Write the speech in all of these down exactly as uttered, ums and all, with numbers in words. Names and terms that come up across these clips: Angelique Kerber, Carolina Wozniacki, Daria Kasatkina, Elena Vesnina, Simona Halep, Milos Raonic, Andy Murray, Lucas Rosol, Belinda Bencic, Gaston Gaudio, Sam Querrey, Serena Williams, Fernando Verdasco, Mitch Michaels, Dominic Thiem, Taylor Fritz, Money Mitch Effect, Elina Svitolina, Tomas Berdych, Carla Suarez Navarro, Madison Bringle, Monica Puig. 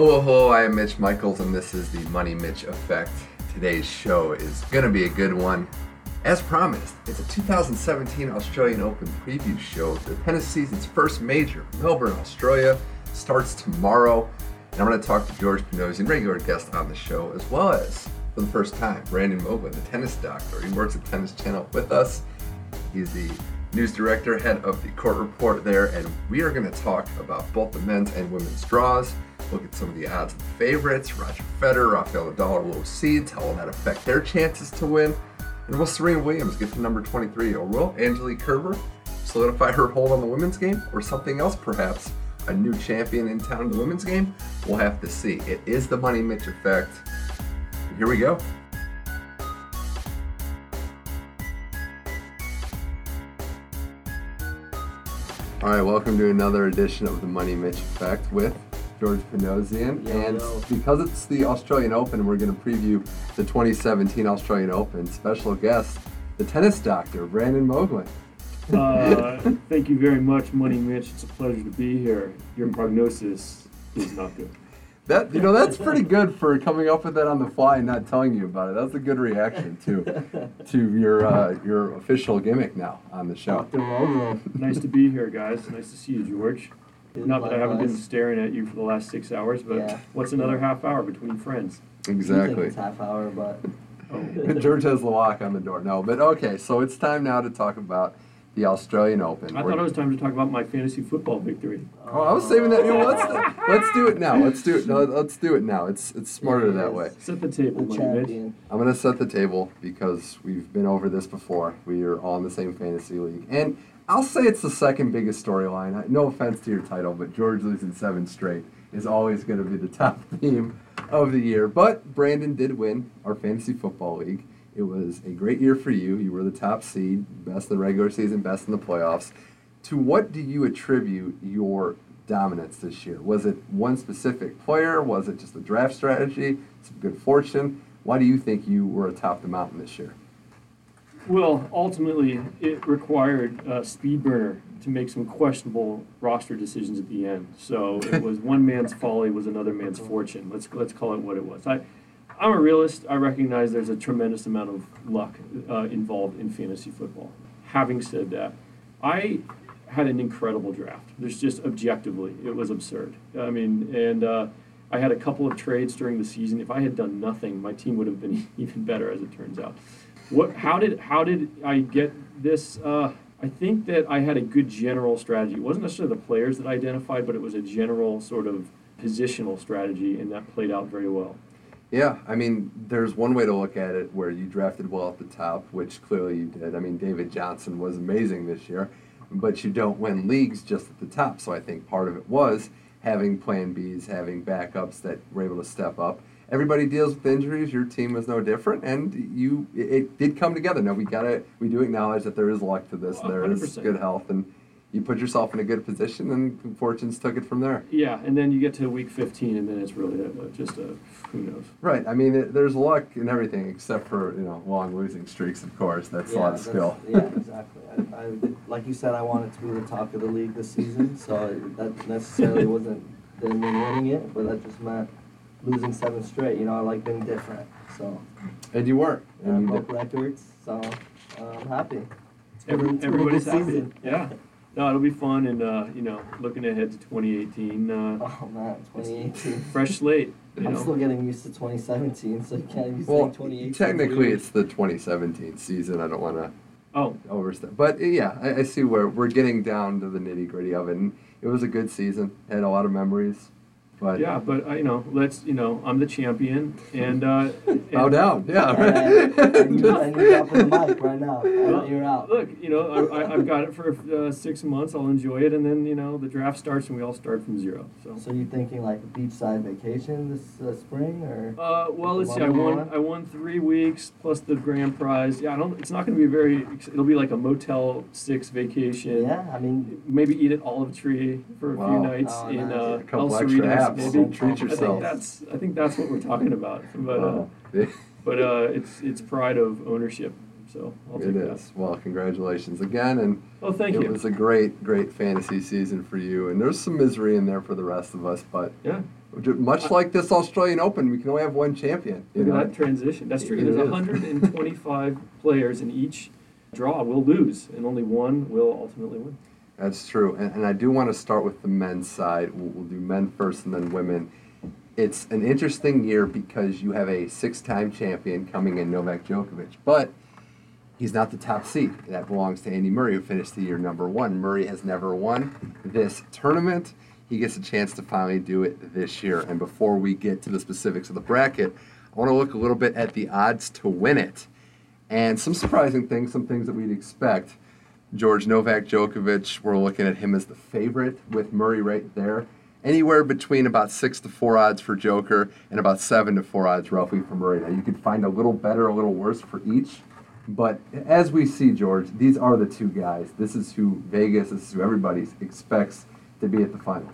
Hello, hello, I am Mitch Michaels, and this is the Money Mitch Effect. Today's show is going to be a good one. As promised, it's a two thousand seventeen Australian Open preview show. The tennis season's first major, Melbourne, Australia, starts tomorrow. And I'm going to talk to George Pinozzi, a regular guest on the show, as well as, for the first time, Brandon Mova, the tennis doctor. He works at Tennis Channel with us. He's the news director, head of the court report there, and we are going to talk about both the men's and women's draws. Look at some of the odds and favorites. Roger Federer, Rafael Nadal, low seeds, how will that affect their chances to win? And will Serena Williams get to number twenty-three? Or will Angelique Kerber solidify her hold on the women's game? Or something else, perhaps? A new champion in town in the women's game? We'll have to see. It is the Money Mitch Effect. Here we go. All right, welcome to another edition of the Money Mitch Effect with George Pinozzi, yeah, and no. Because it's the Australian Open, we're going to preview the twenty seventeen Australian Open. Special guest, the tennis doctor, Brandon Mova. Uh, thank you very much, Money Mitch. It's a pleasure to be here. Your prognosis is not good. That you know, that's pretty good for coming up with that on the fly and not telling you about it. That's a good reaction to to your uh, your official gimmick now on the show. Nice to be here, guys. Nice to see you, George. It's Not that I haven't been staring at you for the last six hours, but yeah. What's another half hour between friends? Exactly. It's half hour, but... Oh. George has the lock on the door. No, but okay, so it's time now to talk about the Australian Open. I We're... thought it was time to talk about my fantasy football victory. Oh, I was saving that. Let's, let's do it now. Let's do it no, Let's do it now. It's it's smarter yes. that way. Set the table, the champion. I'm going to set the table because we've been over this before. We are all in the same fantasy league. And... I'll say it's the second biggest storyline. No offense to your title, but George losing seven straight is always going to be the top theme of the year. But Brandon did win our fantasy football league. It was a great year for you. You were the top seed, best in the regular season, best in the playoffs. To what do you attribute your dominance this year? Was it one specific player? Was it just the draft strategy? Some good fortune? Why do you think you were atop the mountain this year? Well, ultimately, it required uh, Speedburner to make some questionable roster decisions at the end. So it was one man's folly was another man's fortune. Let's let's call it what it was. I, I'm a realist. I recognize there's a tremendous amount of luck uh, involved in fantasy football. Having said that, I had an incredible draft. There's just objectively, it was absurd. I mean, and uh, I had a couple of trades during the season. If I had done nothing, my team would have been even better, as it turns out. What? How did how did I get this? Uh, I think that I had a good general strategy. It wasn't necessarily the players that I identified, but it was a general sort of positional strategy, and that played out very well. Yeah, I mean, there's one way to look at it where you drafted well at the top, which clearly you did. I mean, David Johnson was amazing this year, but you don't win leagues just at the top, so I think part of it was having plan Bs, having backups that were able to step up. Everybody deals with injuries. Your team was no different, and you it, it did come together. Now we gotta we do acknowledge that there is luck to this. one hundred percent. There is good health, and you put yourself in a good position, and fortunes took it from there. Yeah, and then you get to week fifteen, and then it's really a, just a who knows. Right. I mean, it, there's luck in everything except for you know long losing streaks. Of course, that's yeah, a lot of skill. Yeah, exactly. I, I, like you said, I wanted to be the top of the league this season, so that necessarily wasn't them winning it, but that just meant. Losing seven straight, you know, I like being different. So, and you were. And, and you broke did. records, so uh, I'm happy. Every, everybody's happy. Season. Yeah. No, it'll be fun, and uh, you know, looking ahead to twenty eighteen. Uh, oh man, twenty eighteen. Fresh slate. You know? I'm still getting used to twenty seventeen, so you can't use well, like twenty eighteen. Technically, years. It's the twenty seventeen season. I don't want to. Oh. Overstep, but yeah, I, I see where we're getting down to the nitty gritty of it. And it was a good season. I had a lot of memories. But, yeah, but uh, you know, let's you know, I'm the champion, and uh, bow and, down. Yeah, right. And you got the mic right now. Well, you're out. Look, you know, I, I, I've got it for uh, six months. I'll enjoy it, and then you know, the draft starts, and we all start from zero. So, so you thinking like beachside vacation this uh, spring, or? Uh, well, let's see. I won. One? I won three weeks plus the grand prize. Yeah, I don't. It's not going to be very. It'll be like a Motel Six vacation. Yeah, I mean, maybe eat at Olive Tree for a wow. few nights oh, in nice. uh, El Cerrito. Maybe treat yourself. I think that's I think that's what we're talking about. But uh, but uh, it's it's pride of ownership. So I'll take that. It is. Well, congratulations again, and oh, thank you. It was a great great fantasy season for you, and there's some misery in there for the rest of us. But yeah, Much like this Australian Open, we can only have one champion. Look at that transition. That's true. There's one hundred twenty-five players in each draw will lose, and only one will ultimately win. That's true. And, and I do want to start with the men's side. We'll, we'll do men first and then women. It's an interesting year because you have a six-time champion coming in, Novak Djokovic. But he's not the top seed. That belongs to Andy Murray, who finished the year number one. Murray has never won this tournament. He gets a chance to finally do it this year. And before we get to the specifics of the bracket, I want to look a little bit at the odds to win it. And some surprising things, some things that we'd expect. George, Novak Djokovic, we're looking at him as the favorite with Murray right there. Anywhere between about six to four odds for Joker and about seven to four odds roughly for Murray. Now, you could find a little better, a little worse for each. But as we see, George, these are the two guys. This is who Vegas, this is who everybody expects to be at the final.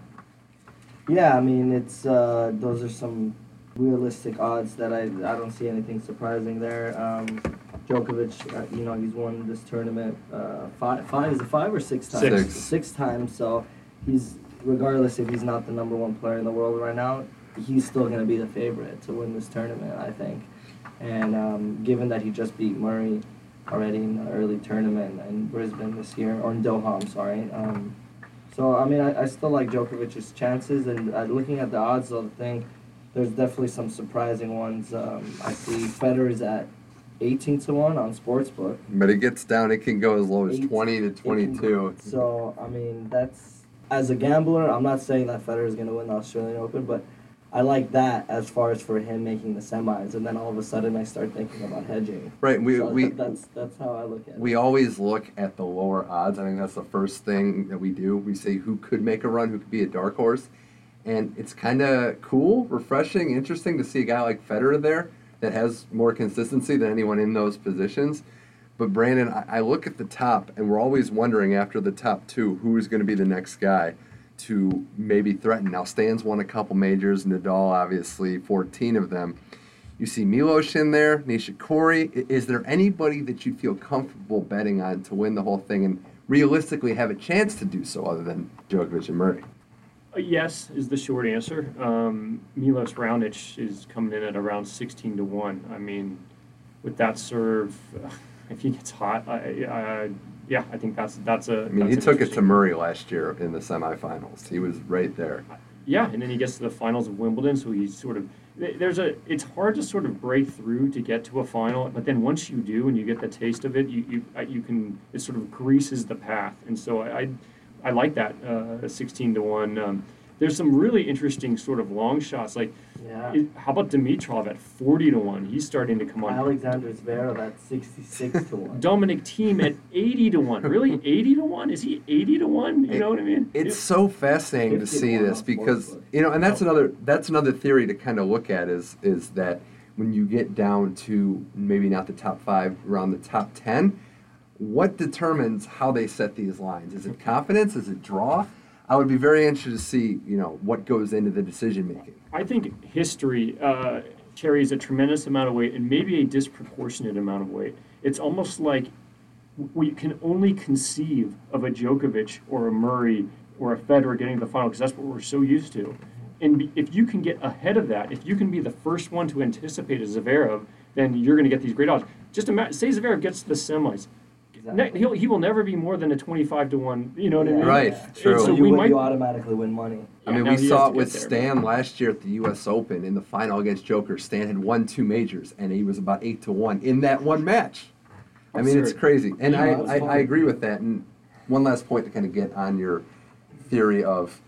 Yeah, I mean, it's uh, those are some realistic odds that I I don't see anything surprising there. Um, Djokovic, uh, you know, he's won this tournament uh, five five is it five or six times six. six times. So he's regardless if he's not the number one player in the world right now, he's still going to be the favorite to win this tournament, I think. And um, given that he just beat Murray already in the early tournament in Brisbane this year, or in Doha, I'm sorry. Um, So, I mean, I, I still like Djokovic's chances, and uh, looking at the odds of the thing, there's definitely some surprising ones. Um, I see Federer's at eighteen to one on Sportsbook. But it gets down, it can go as low as twenty to twenty-two. So, I mean, that's, as a gambler, I'm not saying that Federer's going to win the Australian Open, but I like that as far as for him making the semis, and then all of a sudden I start thinking about hedging. Right, we so we that's that's how I look at it. We always look at the lower odds. I think that's the first thing that we do. We say who could make a run, who could be a dark horse, and it's kind of cool, refreshing, interesting to see a guy like Federer there that has more consistency than anyone in those positions. But Brandon, I, I look at the top, and we're always wondering after the top two who is going to be the next guy to maybe threaten. Now, Stan's won a couple majors, Nadal, obviously, fourteen of them. You see Milos in there, Nishikori. Is there anybody that you feel comfortable betting on to win the whole thing and realistically have a chance to do so other than Djokovic and Murray? Yes is the short answer. Um, Milos Raonic is coming in at around sixteen to one. I mean, with that serve, if he gets hot, I... I Yeah, I think that's that's a. I mean, he took it to Murray last year in the semifinals. He was right there. Yeah, and then he gets to the finals of Wimbledon, so he's sort of there's a. It's hard to sort of break through to get to a final, but then once you do and you get the taste of it, you you you can it sort of greases the path, and so I I, I like that uh, sixteen to one. Um, there's some really interesting sort of long shots. Like, yeah. it, how about Dimitrov at forty to one? He's starting to come on. Alexander Zverev at sixty-six to one. Dominic Thiem at eighty to one. Really? eighty to one? Is he eighty to one? You it, know what I mean? It's yeah. so fascinating to see this because, you know, and that's another that's another theory to kind of look at is is that when you get down to maybe not the top five, around the top ten, what determines how they set these lines? Is it confidence? Is it draw? I would be very interested to see, you know, what goes into the decision-making. I think history uh, carries a tremendous amount of weight and maybe a disproportionate amount of weight. It's almost like we can only conceive of a Djokovic or a Murray or a Federer getting to the final because that's what we're so used to. And if you can get ahead of that, if you can be the first one to anticipate a Zverev, then you're going to get these great odds. Just imagine, say Zverev gets to the semis. Exactly. He'll, he will never be more than a twenty-five to one, you know what yeah. I mean? Right, true. So you, we win, might, you automatically win money. I mean, yeah, we saw it with there, Stan man. last year at the U S Open in the final against Joker. Stan had won two majors, and he was about eight to one in that one match. I mean, Absurd. It's crazy. And yeah, I, I, I agree with that. And one last point to kind of get on your theory of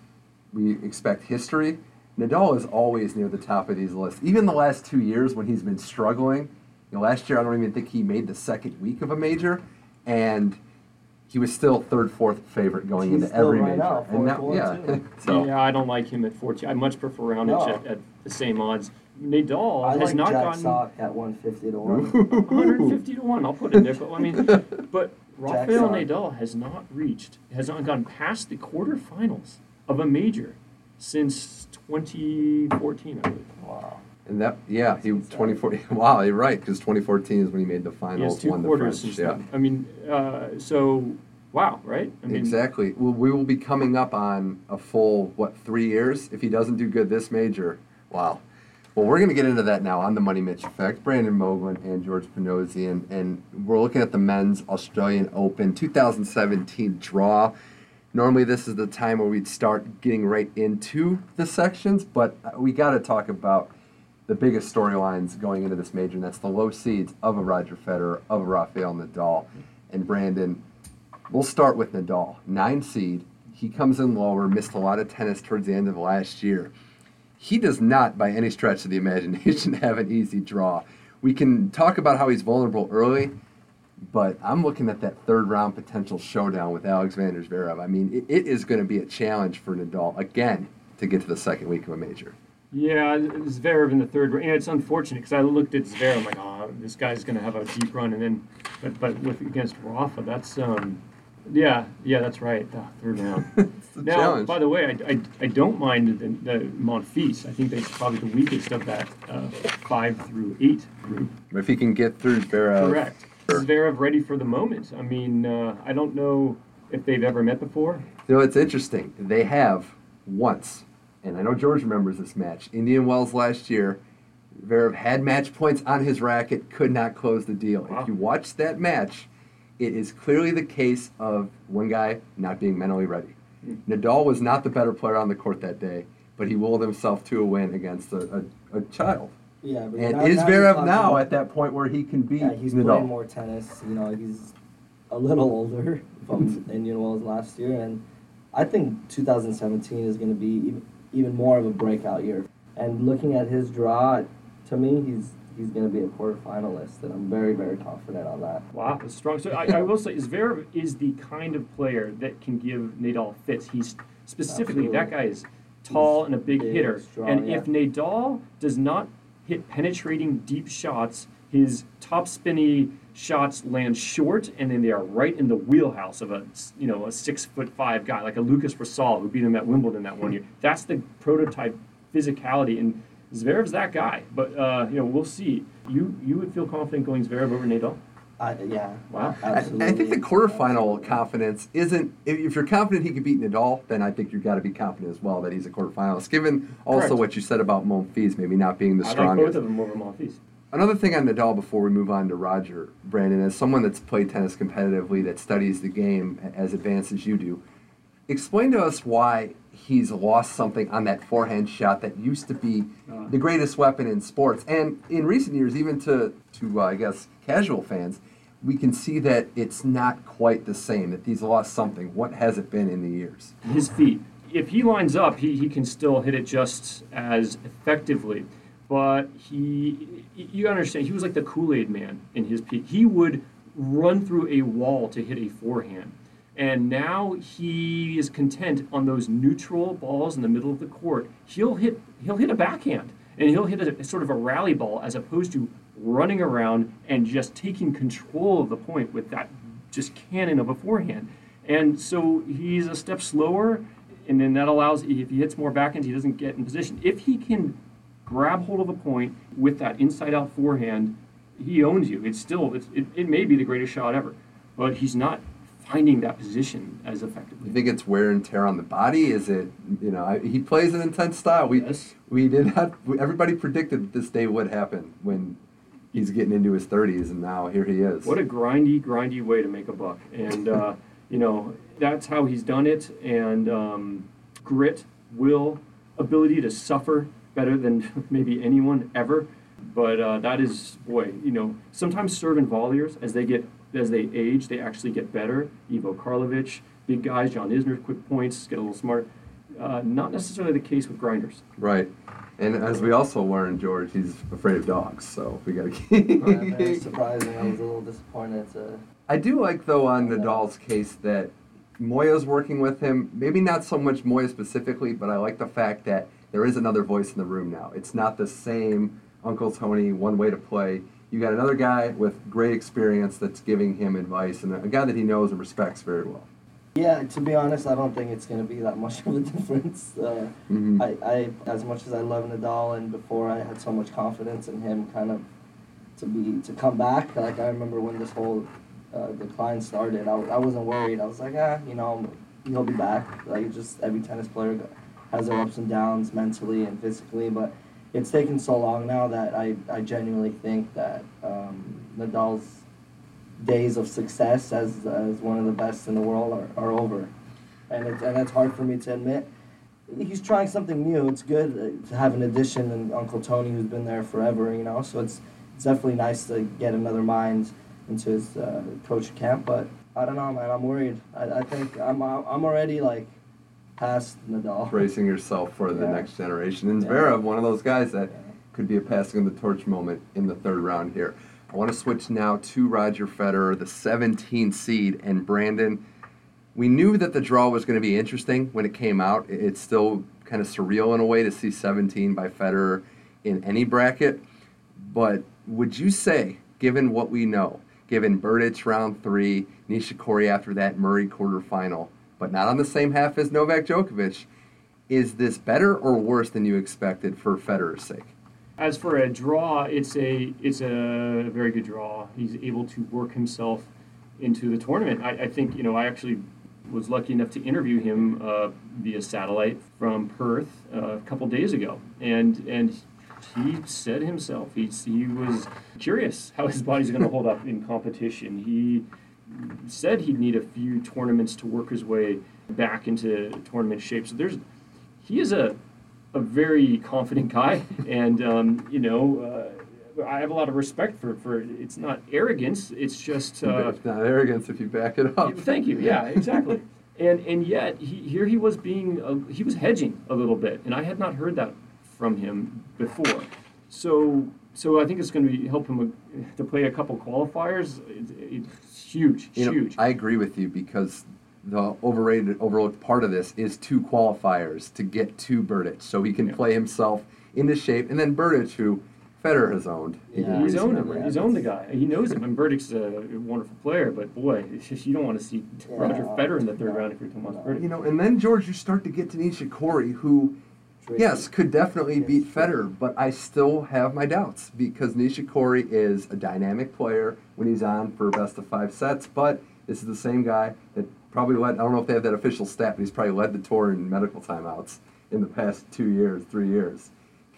we expect history. Nadal is always near the top of these lists. Even the last two years when he's been struggling, you know, last year I don't even think he made the second week of a major. And he was still third, fourth favorite going He's into every right major. Out, and that, yeah. so. yeah, I don't like him at fourteen. I much prefer Raonic no. at, at the same odds. Nadal I has like not Jack gotten. Sock at one fifty to one. one fifty to one. I'll put a nickel. I mean, but Rafael Nadal has not reached, has not gone past the quarterfinals of a major since twenty fourteen. I believe. Wow. And that, yeah, he twenty fourteen. Wow, you're right, because twenty fourteen is when he made the finals, he has two won the quarters French. Yeah. I mean, uh, so wow, right? I mean, exactly. Well, we will be coming up on a full, what, three years? If he doesn't do good this major, wow. Well, we're going to get into that now on the Money Mitch Effect. Brandon Mova and George Pinozzi, and, and we're looking at the men's Australian Open two thousand seventeen draw. Normally, this is the time where we'd start getting right into the sections, but we got to talk about the biggest storylines going into this major, and that's the low seeds of a Roger Federer, of a Rafael Nadal. And Brandon, we'll start with Nadal, nine seed. He comes in lower, missed a lot of tennis towards the end of last year. He does not, by any stretch of the imagination, have an easy draw. We can talk about how he's vulnerable early, but I'm looking at that third-round potential showdown with Alexander Zverev. I mean, it, it is going to be a challenge for Nadal, again, to get to the second week of a major. Yeah, Zverev in the third round. You know, it's unfortunate because I looked at Zverev, I'm like, oh, this guy's going to have a deep run. And then, but, but with against Rafa, that's, um, yeah, yeah, that's right, oh, third round. It's a now, challenge. By the way, I, I, I don't mind the, the Monfils. I think that's probably the weakest of that uh, five through eight group. If he can get through Zverev. Correct. Zverev ready for the moment. I mean, uh, I don't know if they've ever met before. So it's interesting. They have once, and I know George remembers this match. Indian Wells last year, Zverev had match points on his racket, could not close the deal. Wow. If you watch that match, it is clearly the case of one guy not being mentally ready. Mm-hmm. Nadal was not the better player on the court that day, but he willed himself to a win against a, a, a child. Yeah, but and now, is Zverev now at that point where he can be? Yeah, he's Nadal. Playing more tennis. You know, he's a little older from Indian Wells last year, and I think two thousand seventeen is going to be even, even more of a breakout year. And looking at his draw, to me, he's he's going to be a quarterfinalist, and I'm very, very confident on that. Wow, that's strong. So I, I will say, Zverev is the kind of player that can give Nadal fits. He's specifically Absolutely. That guy is tall he's and a big, big hitter, strong, and yeah. if Nadal does not hit penetrating deep shots, his top spinny shots land short, and then they are right in the wheelhouse of a, you know, a six foot five guy like a Lucas Rosol who beat him at Wimbledon that one year. That's the prototype physicality, and Zverev's that guy. But uh, you know, we'll see. You you would feel confident going Zverev over Nadal? Uh, yeah. Wow. Absolutely. I, I think the quarterfinal confidence isn't. If, if you're confident he could beat Nadal, then I think you've got to be confident as well that he's a quarterfinalist. Given also Correct. What you said about Monfils maybe not being the I strongest. I like both of them over Monfils. Another thing on Nadal before we move on to Roger, Brandon, as someone that's played tennis competitively that studies the game as advanced as you do, explain to us why he's lost something on that forehand shot that used to be the greatest weapon in sports. And in recent years, even to, to uh, I guess, casual fans, we can see that it's not quite the same, that he's lost something. What has it been in the years? His feet. If he lines up, he, he can still hit it just as effectively. But he, you understand, he was like the Kool-Aid man in his peak. He would run through a wall to hit a forehand. And now he is content on those neutral balls in the middle of the court. He'll hit he'll hit a backhand, and he'll hit a, sort of a rally ball as opposed to running around and just taking control of the point with that just cannon of a forehand. And so he's a step slower, and then that allows, if he hits more backhands, he doesn't get in position. If he can grab hold of a point with that inside-out forehand, he owns you. It's still, it's, it, it may be the greatest shot ever, but he's not finding that position as effectively. You think it's wear and tear on the body? Is it, you know, I, he plays an intense style. We yes. we did not, we, everybody predicted that this day would happen when he's getting into his thirties, and now here he is. What a grindy, grindy way to make a buck. And, uh, you know, that's how he's done it. And um, grit, will, ability to suffer better than maybe anyone ever. But uh, that is, boy, you know, sometimes serve and volleyers, as they get As they age, they actually get better. Ivo Karlovic, big guys, John Isner, quick points, get a little smart. Uh, not necessarily the case with grinders. Right. And as we also learned, George, he's afraid of dogs, so we got to keep... Oh, yeah, very surprising. I was a little disappointed. To... I do like, though, on Nadal's case that Moya's working with him. Maybe not so much Moya specifically, but I like the fact that there is another voice in the room now. It's not the same Uncle Tony, one way to play. You got another guy with great experience that's giving him advice, and a guy that he knows and respects very well. Yeah, to be honest, I don't think it's going to be that much of a difference. Uh, mm-hmm. I, I, as much as I love Nadal, and before I had so much confidence in him, kind of to be to come back. Like I remember when this whole uh, decline started, I, I wasn't worried. I was like, ah, you know, he'll be back. Like, just every tennis player has their ups and downs mentally and physically, but it's taken so long now that I, I genuinely think that um, Nadal's days of success as as one of the best in the world are, are over. And, it, and that's hard for me to admit. He's trying something new. It's good to have an addition and Uncle Tony, who's been there forever, you know, so it's, it's definitely nice to get another mind into his uh, coach camp, but I don't know, man, I'm worried. I, I think I'm I'm already, like, past Nadal. Bracing yourself for yeah. the next generation. And Zverev, yeah. one of those guys that yeah. could be a passing of the torch moment in the third round here. I want to switch now to Roger Federer, the seventeenth seed, and Brandon. We knew that the draw was going to be interesting when it came out. It's still kind of surreal in a way to see seventeen by Federer in any bracket. But would you say, given what we know, given Berdych round three, Nishikori after that, Murray quarterfinal, but not on the same half as Novak Djokovic, is this better or worse than you expected for Federer's sake? As for a draw, it's a it's a very good draw. He's able to work himself into the tournament. I, I think, you know, I actually was lucky enough to interview him uh, via satellite from Perth uh, a couple days ago, and and he said himself he he was curious how his body's going to hold up in competition. He said he'd need a few tournaments to work his way back into tournament shape. So there's he is a a very confident guy, and um, you know. Uh, I have a lot of respect for, for it's not arrogance, it's just... Uh, it's not arrogance if you back it up. Thank you, yeah, exactly. and and yet, he, here he was being, uh, he was hedging a little bit, and I had not heard that from him before. So so I think it's going to be help him uh, to play a couple qualifiers. It, it's huge, you huge. Know, I agree with you, because the overrated, overlooked part of this is two qualifiers to get to Berdych, so he can yeah. play himself into shape, and then Berdych, who... Federer has owned. Yeah, he's owned him. He's owned the guy. He knows him. And Berdych's a wonderful player, but boy, just, you don't want to see yeah. Roger Federer in the third yeah. round if you're Tomas Berdych. You know, and then, George, you start to get to Nishikori, who, Tracy. yes, could definitely yes. beat Federer, but I still have my doubts because Nishikori is a dynamic player when he's on for best of five sets, but this is the same guy that probably led, I don't know if they have that official stat, but he's probably led the tour in medical timeouts in the past two years, three years.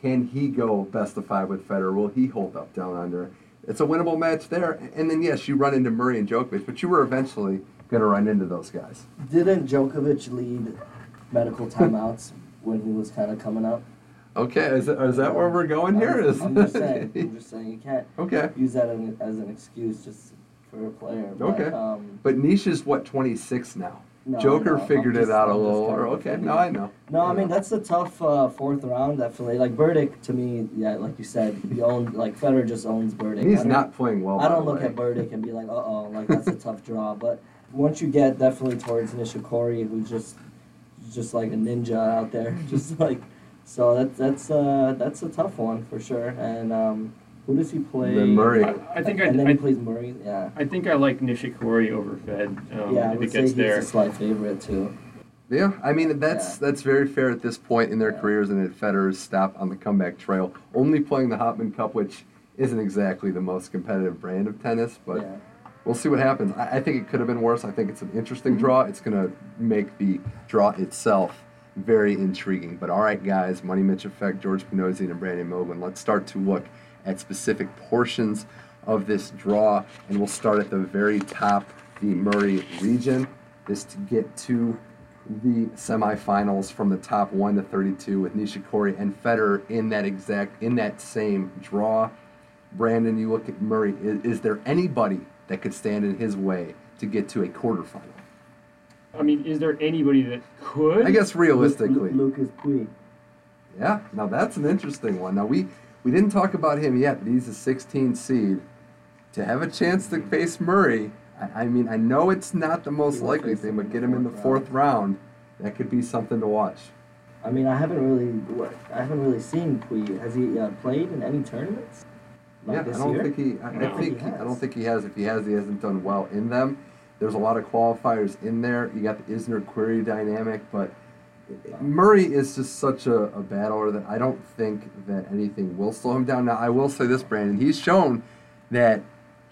Can he go best of five with Federer? Will he hold up down under? It's a winnable match there. And then, yes, you run into Murray and Djokovic, but you were eventually going to run into those guys. Didn't Djokovic lead medical timeouts when he was kind of coming up? Okay, is, it, is that where we're going I'm, here? I'm just saying, I'm just saying you can't okay. use that as an excuse just for a player. But, okay, um, but Nisha's, what, twenty-six now? No, Joker no, figured just, it out I'm a little, or okay, no, I know. No, I mean, that's a tough uh, fourth round, definitely. Like, Berdych, to me, yeah, like you said, he owned, like, Federer just owns Berdych. He's not playing well, I don't look way. at Berdych and be like, uh-oh, like, that's a tough draw. But once you get definitely towards Nishikori, who's just, just like a ninja out there, just like, so that, that's uh, that's a tough one, for sure, and, um... Who does he play? Then Murray. I, I think and I, then he I, plays Murray, yeah. I think I like Nishikori over Fed. Um, yeah, I would say he's a slight favorite, too. Yeah, I mean, that's yeah. that's very fair at this point in their yeah. careers and at Federer's stop on the comeback trail. Only playing the Hopman Cup, which isn't exactly the most competitive brand of tennis, but yeah. we'll see what happens. I, I think it could have been worse. I think it's an interesting mm-hmm. draw. It's going to make the draw itself very intriguing. But all right, guys, Money Mitch Effect, George Pinozzi, and Brandon Mova. Let's start to look at specific portions of this draw, and we'll start at the very top, the Murray region. This to get to the semifinals from the top one to thirty-two with Nishikori and Federer in that exact in that same draw. Brandon, you look at Murray. Is, is there anybody that could stand in his way to get to a quarterfinal? I mean, is there anybody that could? I guess realistically, Lucas Pui. Yeah. Now that's an interesting one. Now we. We didn't talk about him yet, but he's a sixteen seed. To have a chance to face Murray, I, I mean, I know it's not the most likely thing, but get him in the fourth round, that could be something to watch. I mean, I haven't really, I haven't really seen Pui. Has he uh, played in any tournaments? Like yeah, this I don't year? think he. I, no. I think he I don't think he has. If he has, he hasn't done well in them. There's a lot of qualifiers in there. You got the Isner-Query dynamic, but. Murray is just such a, a battler that I don't think that anything will slow him down. Now, I will say this, Brandon. He's shown that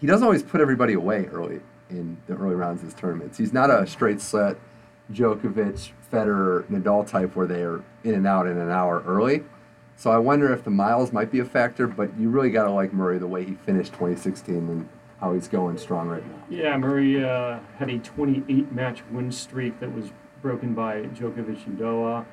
he doesn't always put everybody away early. in the early rounds of this tournament. He's not a straight set Djokovic, Federer, Nadal type where they are in and out in an hour early. So I wonder if the miles might be a factor, but you really got to like Murray the way he finished twenty sixteen and how he's going strong right now. Yeah, Murray uh, had a twenty-eight match win streak that was broken by Djokovic and Doha.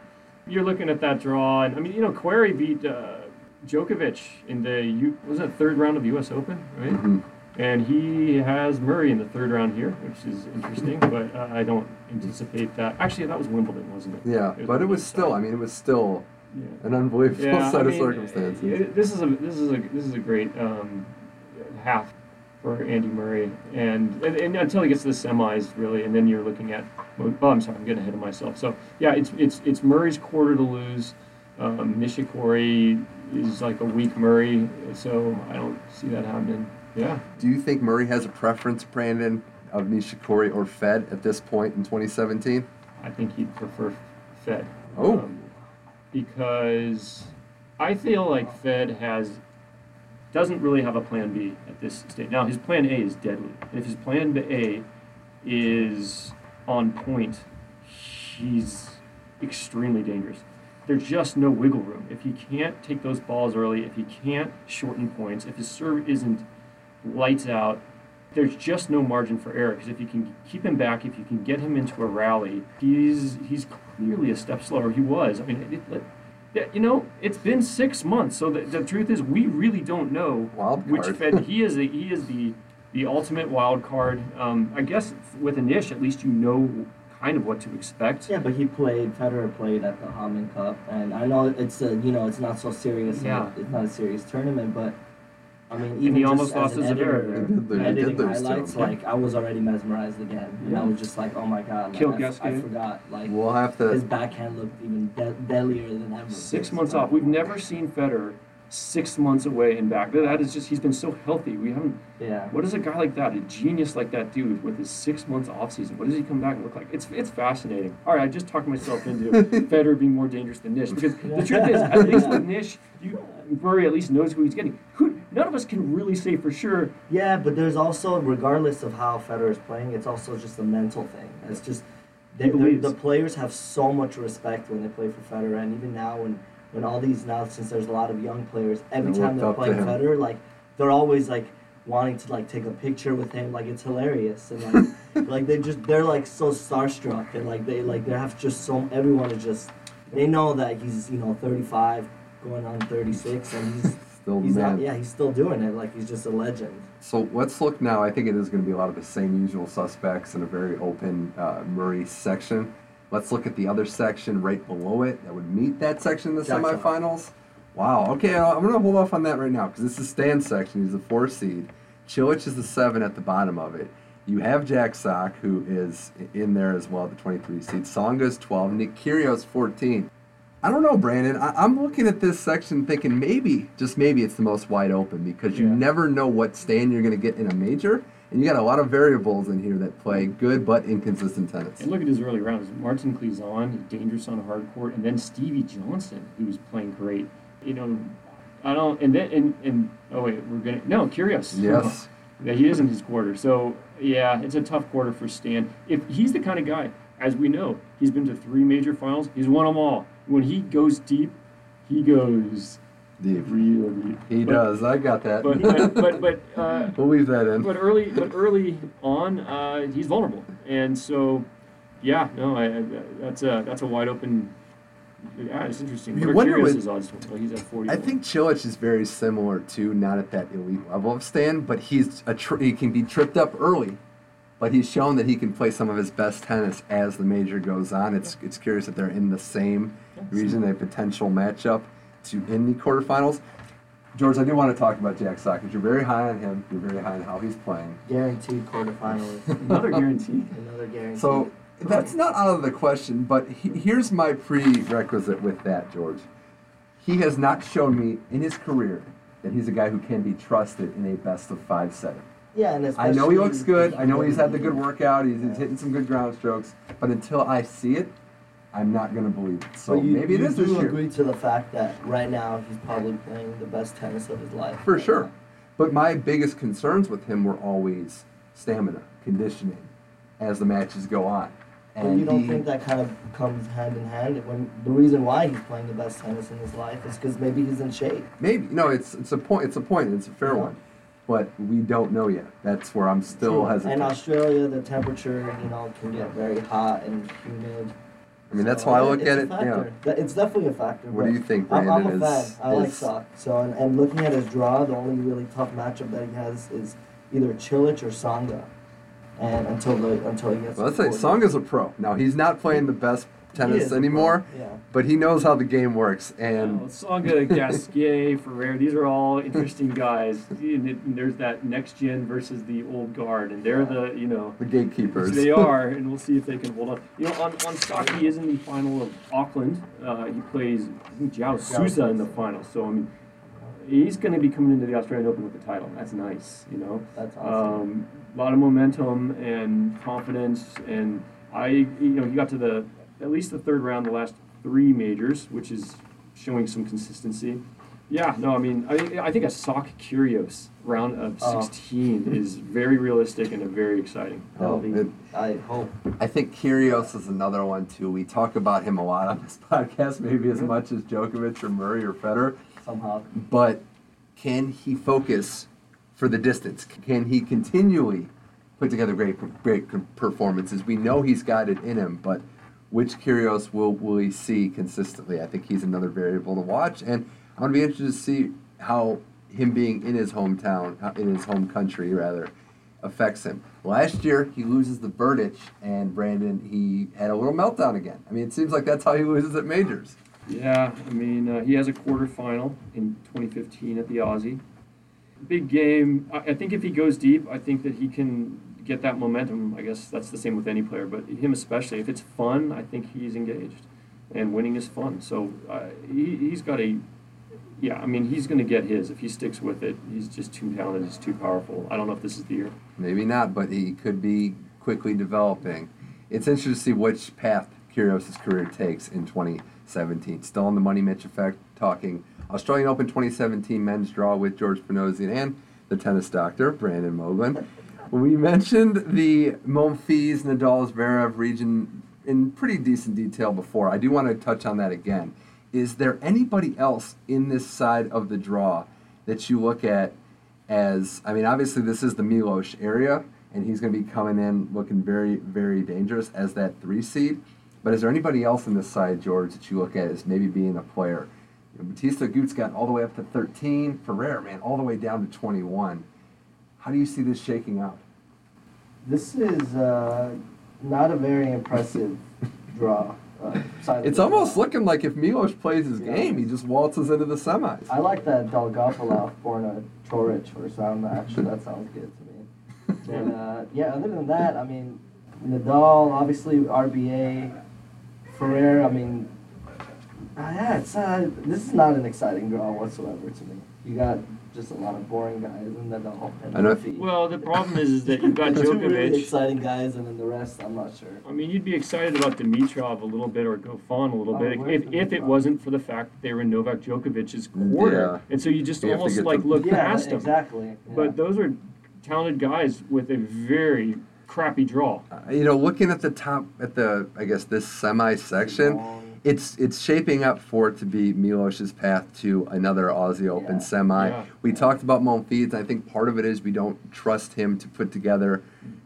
You're looking at that draw, and I mean, you know, Querrey beat uh, Djokovic in the U- was that third round of the U S Open, right? Mm-hmm. And he has Murray in the third round here, which is interesting, but uh, I don't anticipate that. Actually, that was Wimbledon, wasn't it? Yeah, it was but it was still. Side. I mean, it was still yeah. an unbelievable yeah, set I mean, of circumstances. It, it, this is a this is a this is a great um, half for Andy Murray, and, and and until he gets to the semis, really, and then you're looking at. Oh, I'm sorry, I'm getting ahead of myself. So yeah, it's it's it's Murray's quarter to lose. Um, Nishikori is like a weak Murray, so I don't see that happening. Yeah. Do you think Murray has a preference, Brandon, of Nishikori or Fed at this point in twenty seventeen? I think he'd prefer Fed. Oh. Um, because I feel like Fed has doesn't really have a plan B at this stage. Now, his plan A is deadly. And if his plan A is on point, he's extremely dangerous. There's just no wiggle room. If he can't take those balls early, if he can't shorten points, if his serve isn't lights out, there's just no margin for error. Because if you can keep him back, if you can get him into a rally, he's he's clearly a step slower. He was. I mean, it, it, you know, it's been six months. So the, the truth is, we really don't know which Fed he is. The, he is the the ultimate wild card. Um, I guess with Anish, at least you know kind of what to expect. Yeah, but he played, Federer played at the Hammond Cup, and I know it's a, you know, it's not so serious, yeah. it's not a serious tournament, but I mean, even and he almost lost his editor, editor editing highlights, too. Like, I was already mesmerized again, and yeah. I was just like, oh my god, like, Kill I, f- I forgot, like, we'll have to... his backhand looked even de- deadlier than ever. Six months off, we've never seen Federer six months away and back. That is just, he's been so healthy, we haven't, yeah. what does a guy like that, a genius like that dude with his six months off season, what does he come back and look like? It's it's fascinating. All right, I just talked myself into Federer being more dangerous than Nish, because the truth is, at least with Nish, you, Murray at least knows who he's getting. Who, none of us can really say for sure. Yeah, but there's also, regardless of how Federer's playing, it's also just a mental thing. It's just, they, the, the players have so much respect when they play for Federer, and even now when when all these now, since there's a lot of young players, every they time they're playing Federer, like, they're always, like, wanting to, like, take a picture with him. Like, it's hilarious. And, like, like they just, they're, like, so starstruck. And, like, they, like, they have just so, everyone is just, they know that he's, you know, thirty-five, going on thirty-six, and he's, still he's not, yeah, he's still doing it. Like, he's just a legend. So let's look now. I think it is going to be a lot of the same usual suspects in a very open uh, Murray section. Let's look at the other section right below it that would meet that section in the Jack semifinals. Sock. Wow. Okay, I'm going to hold off on that right now because this is Stan's section. He's the four seed. Cilic is the seven at the bottom of it. You have Jack Sock, who is in there as well at the twenty-three seed. Tsonga's twelve. Nick Kyrgios, fourteen. I don't know, Brandon. I- I'm looking at this section thinking maybe, just maybe, it's the most wide open because you yeah. never know what Stan you're going to get in a major. And you got a lot of variables in here that play good but inconsistent tennis. And look at his early rounds. Martin Klizan, dangerous on hard court, and then Stevie Johnson, who's playing great. You know, I don't. And then and, and oh wait, we're gonna no Kyrgios. Yes. No, he is in his quarter. So yeah, it's a tough quarter for Stan. If he's the kind of guy, as we know, he's been to three major finals. He's won them all. When he goes deep, he goes. Deep. Really, he but, does. I got that. But but but uh, we'll leave that in. But early, but early on, uh, he's vulnerable, and so yeah, no, I, I, that's a that's a wide open. Yeah, it's interesting. You wonder what, his odds, well, he's at forty. I think Cilic is very similar to, not at that elite level of Stan, but he's a tr- he can be tripped up early, but he's shown that he can play some of his best tennis as the major goes on. It's yeah. it's curious that they're in the same yeah, region, a potential matchup. To in the quarterfinals. George, I do want to talk about Jack Sock because you're very high on him. You're very high on how he's playing. Guaranteed quarterfinals. Another guarantee. Another guarantee. So that's not out of the question, but he, here's my prerequisite with that, George. He has not shown me in his career that he's a guy who can be trusted in a best of five setting. Yeah, and I know he looks good. I know he's had the good workout. He's, yeah. he's hitting some good ground strokes. But until I see it, I'm not going to believe it. So you, maybe you it is this year. You do agree to the fact that right now he's probably playing the best tennis of his life. For right sure. Now. But my biggest concerns with him were always stamina. conditioning as the matches go on. And but you don't he, think that kind of comes hand in hand? When the reason why he's playing the best tennis in his life is because maybe he's in shape. Maybe. No, it's it's a point. It's a point. It's a fair yeah. one. But we don't know yet. That's where I'm still True. hesitant. In Australia, the temperature, you know, can get very hot and humid. I mean, that's so, how I look at it. Yeah. It's definitely a factor. What do you think, Brandon? I'm, I'm a fan. Is, I like Sock. So, and, and looking at his draw, the only really tough matchup that he has is either Cilic or Tsonga. And until the, until he gets. Well, let's say Tsonga's a pro. Now, he's not playing the best tennis anymore, yeah. but he knows how the game works. And yeah, Tsonga, Gasquet, Ferrer, these are all interesting guys. And there's that next gen versus the old guard, and they're yeah. the you know the gatekeepers. They are, and we'll see if they can hold on. You know, on on Sock, he is in the final of Auckland. Uh, he plays I think João Sousa in the final. So I mean, he's going to be coming into the Australian Open with the title. That's nice, you know. That's awesome. Um, a lot of momentum and confidence, and I you know he got to the at least the third round, the last three majors, which is showing some consistency. Yeah, no, I mean, I, I think a Sock Kyrgios round of sixteen uh, is very realistic and a very exciting. Oh, it, I hope. I think Kyrgios is another one, too. We talk about him a lot on this podcast, maybe as much as Djokovic or Murray or Federer. Somehow. But can he focus for the distance? Can he continually put together great, great performances? We know he's got it in him, but which Kyrgios will, will he see consistently? I think he's another variable to watch, and I'm going to be interested to see how him being in his hometown, in his home country, rather, affects him. Last year, he loses to Berdych, and Brandon, he had a little meltdown again. I mean, it seems like that's how he loses at majors. Yeah, I mean, uh, he has a quarterfinal in twenty fifteen at the Aussie. Big game. I, I think if he goes deep, I think that he can get that momentum. I guess that's the same with any player, but him especially. If it's fun, I think he's engaged, and winning is fun. So uh, he, he's got a, yeah, I mean, he's going to get his. If he sticks with it, he's just too talented, he's too powerful. I don't know if this is the year. Maybe not, but he could be quickly developing. It's interesting to see which path Kyrgios' career takes in twenty seventeen. Still on the Money Mitch Effect, talking Australian Open twenty seventeen men's draw with George Pinozzi and the tennis doctor, Brandon Mova. We mentioned the Monfils, Nadal, Zverev region in pretty decent detail before. I do want to touch on that again. Is there anybody else in this side of the draw that you look at as, I mean, obviously this is the Milos area, and he's going to be coming in looking very, very dangerous as that three seed. But is there anybody else in this side, George, that you look at as maybe being a player? You know, Batista Agut got all the way up to thirteen. Ferrer, man, all the way down to twenty-one. How do you see this shaking out? This is uh, not a very impressive draw. Uh, it's almost draw. looking like if Milos plays his yeah. game, he just waltzes into the semis. I like that Dolgopolov, Borna, Toric for sound. Actually, that sounds good to me. And uh, yeah, other than that, I mean, Nadal, obviously R B A, Ferrer. I mean, yeah, it's uh, this is not an exciting draw whatsoever to me. You got just a lot of boring guys, and then the whole penalty. Well, the problem is, is that you've got Djokovic. Really exciting guys, and then the rest, I'm not sure. I mean, you'd be excited about Dimitrov a little bit or Goffin a little oh, bit if, if it wasn't for the fact that they were in Novak Djokovic's quarter. Yeah. And so you just you almost like them. look yeah, past them. Exactly. Yeah. But those are talented guys with a very crappy draw. Uh, you know, looking at the top, at the, I guess, this semi section. It's it's shaping up for it to be Milos's path to another Aussie Open yeah. semi. Yeah. We yeah. talked about Monfils. I think part of it is we don't trust him to put together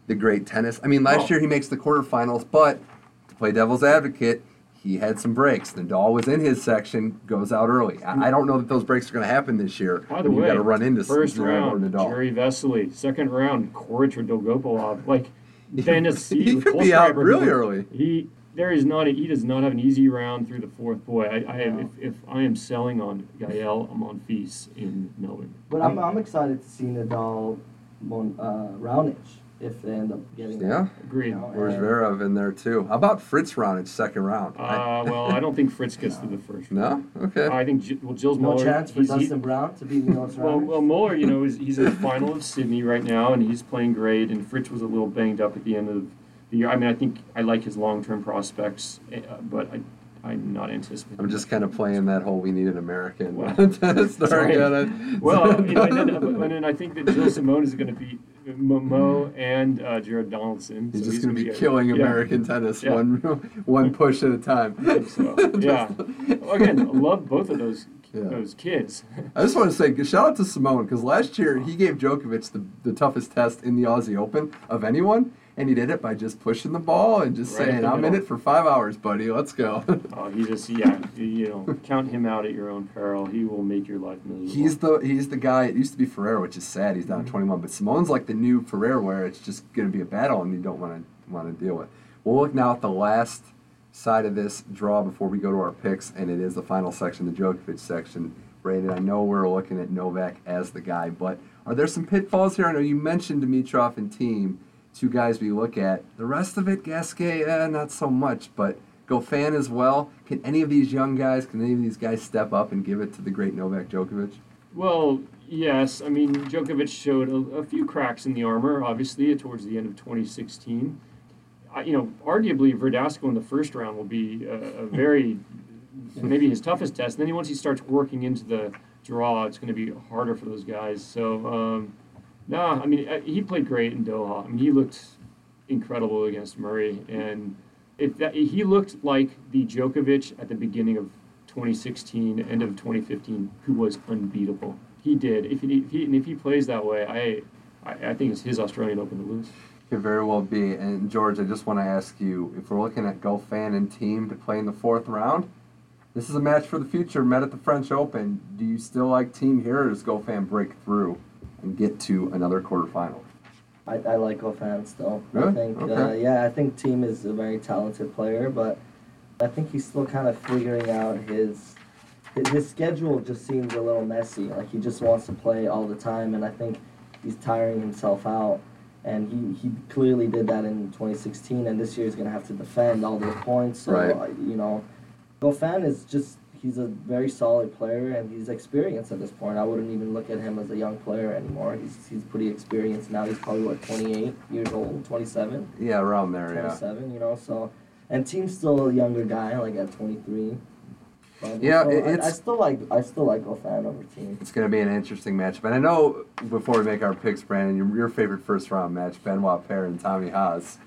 the great tennis. I mean, last oh. year he makes the quarterfinals, but to play devil's advocate, he had some breaks. Nadal was in his section, goes out early. I, I don't know that those breaks are going to happen this year. By the way, you got to run into first round, Nadal. Jerry Vesely. Second round, Coric or Dolgopolov. Like, Dennis, he, he could be out really he, early. He. There is not a, he does not have an easy round through the fourth. Boy, I, I no. if, if I am selling on Gael Monfils in Melbourne. But I'm I'm excited to see Nadal, Mon, uh, Raonic if they end up getting. Yeah, that, agreed. You know, Where's Zverev in there too? How about Fritz Raonic second round? Uh, well, I don't think Fritz gets no. to the first round. No, okay. Uh, I think G- well, Gilles no Muller. No chance for Dustin he, Brown to beat Milos Raonic. Well, well, Muller, you know, is, he's in the final of Sydney right now, and he's playing great. And Fritz was a little banged up at the end of. I mean, I think I like his long-term prospects, uh, but I, I'm not anticipating. I'm just kind of playing that whole "we need an American" well, tennis star. Well, and, and, and, and I think that Jill Simone is going to beat Mo and uh, Jared Donaldson. He's so just he's gonna, gonna be killing a, American yeah. tennis yeah. one one push at a time. I think so. Yeah. Well, again, I love both of those yeah. those kids. I just want to say shout out to Simone, because last year he gave Djokovic the, the toughest test in the Aussie Open of anyone, and he did it by just pushing the ball and just right saying, "I'm middle. in it for five hours, buddy. Let's go." Oh, he just yeah, you know, count him out at your own peril. He will make your life miserable. He's the he's the guy. It used to be Ferrer, which is sad. He's down mm-hmm. twenty-one, but Simone's like the new Ferrer, where it's just going to be a battle, and you don't want to want to deal with. We'll look now at the last side of this draw before we go to our picks, and it is the final section, the Djokovic section. Brandon, I know we're looking at Novak as the guy, but are there some pitfalls here? I know you mentioned Dimitrov and Thiem. Two guys we look at. The rest of it, Gasquet, eh, not so much, but Goffin as well. Can any of these young guys, can any of these guys step up and give it to the great Novak Djokovic? Well, yes. I mean, Djokovic showed a, a few cracks in the armor, obviously, towards the end of twenty sixteen. I, you know, arguably, Verdasco in the first round will be a, a very, maybe his toughest test. And then once he starts working into the draw, it's going to be harder for those guys. So, um, No, nah, I mean, he played great in Doha. I mean, he looked incredible against Murray. And if that, he looked like the Djokovic at the beginning of twenty sixteen, end of twenty fifteen, who was unbeatable. He did. If he, if he, and if he plays that way, I, I I think it's his Australian Open to lose. Could very well be. And, George, I just want to ask you, if we're looking at Goffin and Thiem to play in the fourth round, this is a match for the future, met at the French Open. Do you still like Thiem here, or does Goffin break through and get to another quarterfinal? I, I like Goffin still. Really? I think, okay. uh, yeah, I think Thiem is a very talented player, but I think he's still kind of figuring out his, his his schedule. Just seems a little messy. Like, he just wants to play all the time, and I think he's tiring himself out. And he, he clearly did that in twenty sixteen, and this year he's going to have to defend all those points. So, right. uh, you know, Goffin is just... he's a very solid player, and he's experienced at this point. I wouldn't even look at him as a young player anymore. He's he's pretty experienced now. He's probably, what, twenty-eight years old, twenty-seven? Yeah, around there, twenty-seven, yeah. twenty-seven, you know, so... And Thiem's still a younger guy, like at twenty-three. Probably. Yeah, so it's... I, I still like I still like Goffin over Thiem. It's going to be an interesting matchup. And I know, before we make our picks, Brandon, your, your favorite first-round match, Benoit Paire and Tommy Haas.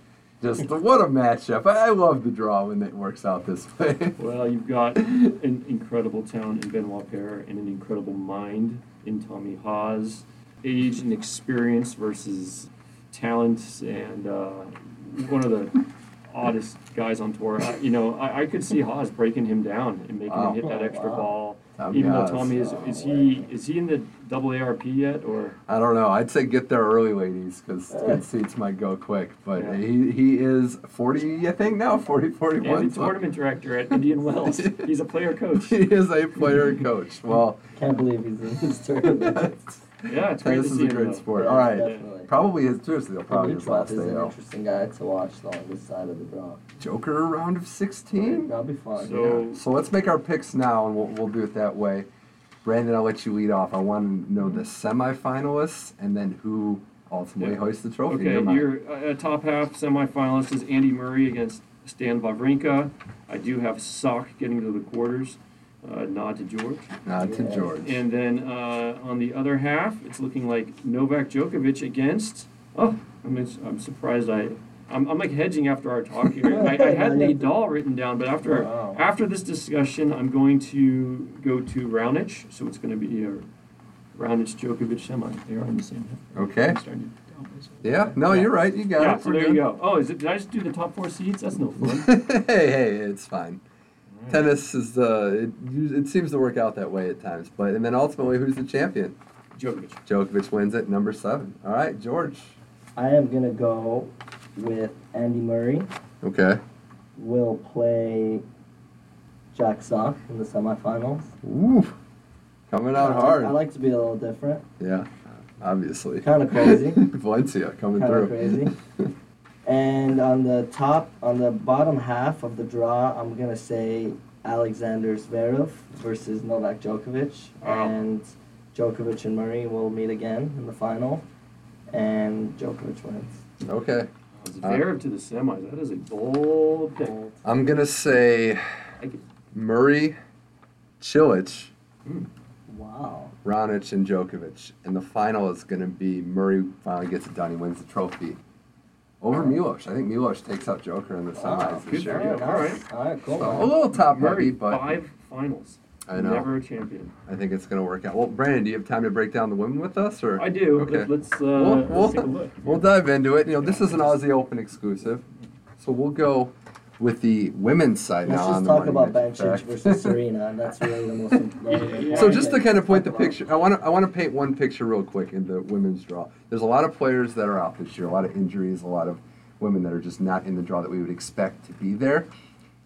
Just, what a matchup. I love the draw when it works out this way. Well, you've got an incredible talent in Benoit Paire and an incredible mind in Tommy Haas. Age and experience versus talent, and uh, one of the oddest guys on tour. I, you know, I, I could see Haas breaking him down and making oh, him hit that extra wow. ball. Tommy Even Haas. though Tommy is, oh, is he wow. is he in the double A R P yet, or? I don't know. I'd say get there early, ladies, because good seats might go quick. But yeah. he he is forty, I think now, forty, forty-one. And the so. tournament director at Indian Wells. He's a player coach. He is a player coach. Well, can't believe he's in this tournament. Yeah, it's great this to is see a great sport. Yeah, all right, definitely. Probably his seriously, they'll probably his last day. An interesting guy to watch on this side of the draw. Joker round of sixteen. Right, that'll be fun. So, yeah. so let's make our picks now, and we'll we'll do it that way. Brandon, I'll let you lead off. I want to know the semifinalists and then who ultimately yeah. hoists the trophy. Okay, your uh, top half semifinalist is Andy Murray against Stan Wawrinka. I do have Sock getting to the quarters. Uh, nod to George. Nod yeah. to George. And then uh, on the other half, it's looking like Novak Djokovic against... Oh, I mean, I'm surprised I... I'm, I'm like hedging after our talk here. I, I had Nadal written down, but after wow. after this discussion, I'm going to go to Raonic. So it's going to be a Raonic Djokovic semi. They are on the same. Okay. Yeah. No, yeah. you're right. You got yeah, it. So We're there good. you go. Oh, is it? Did I just do the top four seeds? That's no fun. hey, hey, it's fine. Right. Tennis is uh, it, it seems to work out that way at times. But and then ultimately, who's the champion? Djokovic. Djokovic wins at number seven. All right, George. I am gonna go with Andy Murray. Okay. Will play Jack Sock in the semifinals. Ooh. Coming out I like, hard. I like to be a little different. Yeah, obviously. Kind of crazy. Valencia coming Kinda through. Kind of crazy. And on the top, on the bottom half of the draw, I'm going to say Alexander Zverev versus Novak Djokovic. Wow. And Djokovic and Murray will meet again in the final. And Djokovic wins. Okay. Zverev um, to the semis. That is a bold pick. I'm going to say Murray, Cilic, mm. Wow. Raonic and Djokovic. And the final is going to be Murray finally gets it done. He wins the trophy. Over Milos. I think Milos takes out Joker in the semis oh, this year. All right. All right, cool. So, a little top Murray, but... Five finals. I know. Never a champion. I think it's going to work out. Well, Brandon, do you have time to break down the women with us? Or I do. Okay. Let's, uh, we'll, let's we'll, take a look. We'll dive into it. You know, this is an Aussie Open exclusive, so we'll go with the women's side let's now. Let's just on the talk about Bencic versus Serena, and that's really the most important. Yeah. So just to kind of point the picture, I want to I want to paint one picture real quick in the women's draw. There's a lot of players that are out this year, a lot of injuries, a lot of women that are just not in the draw that we would expect to be there.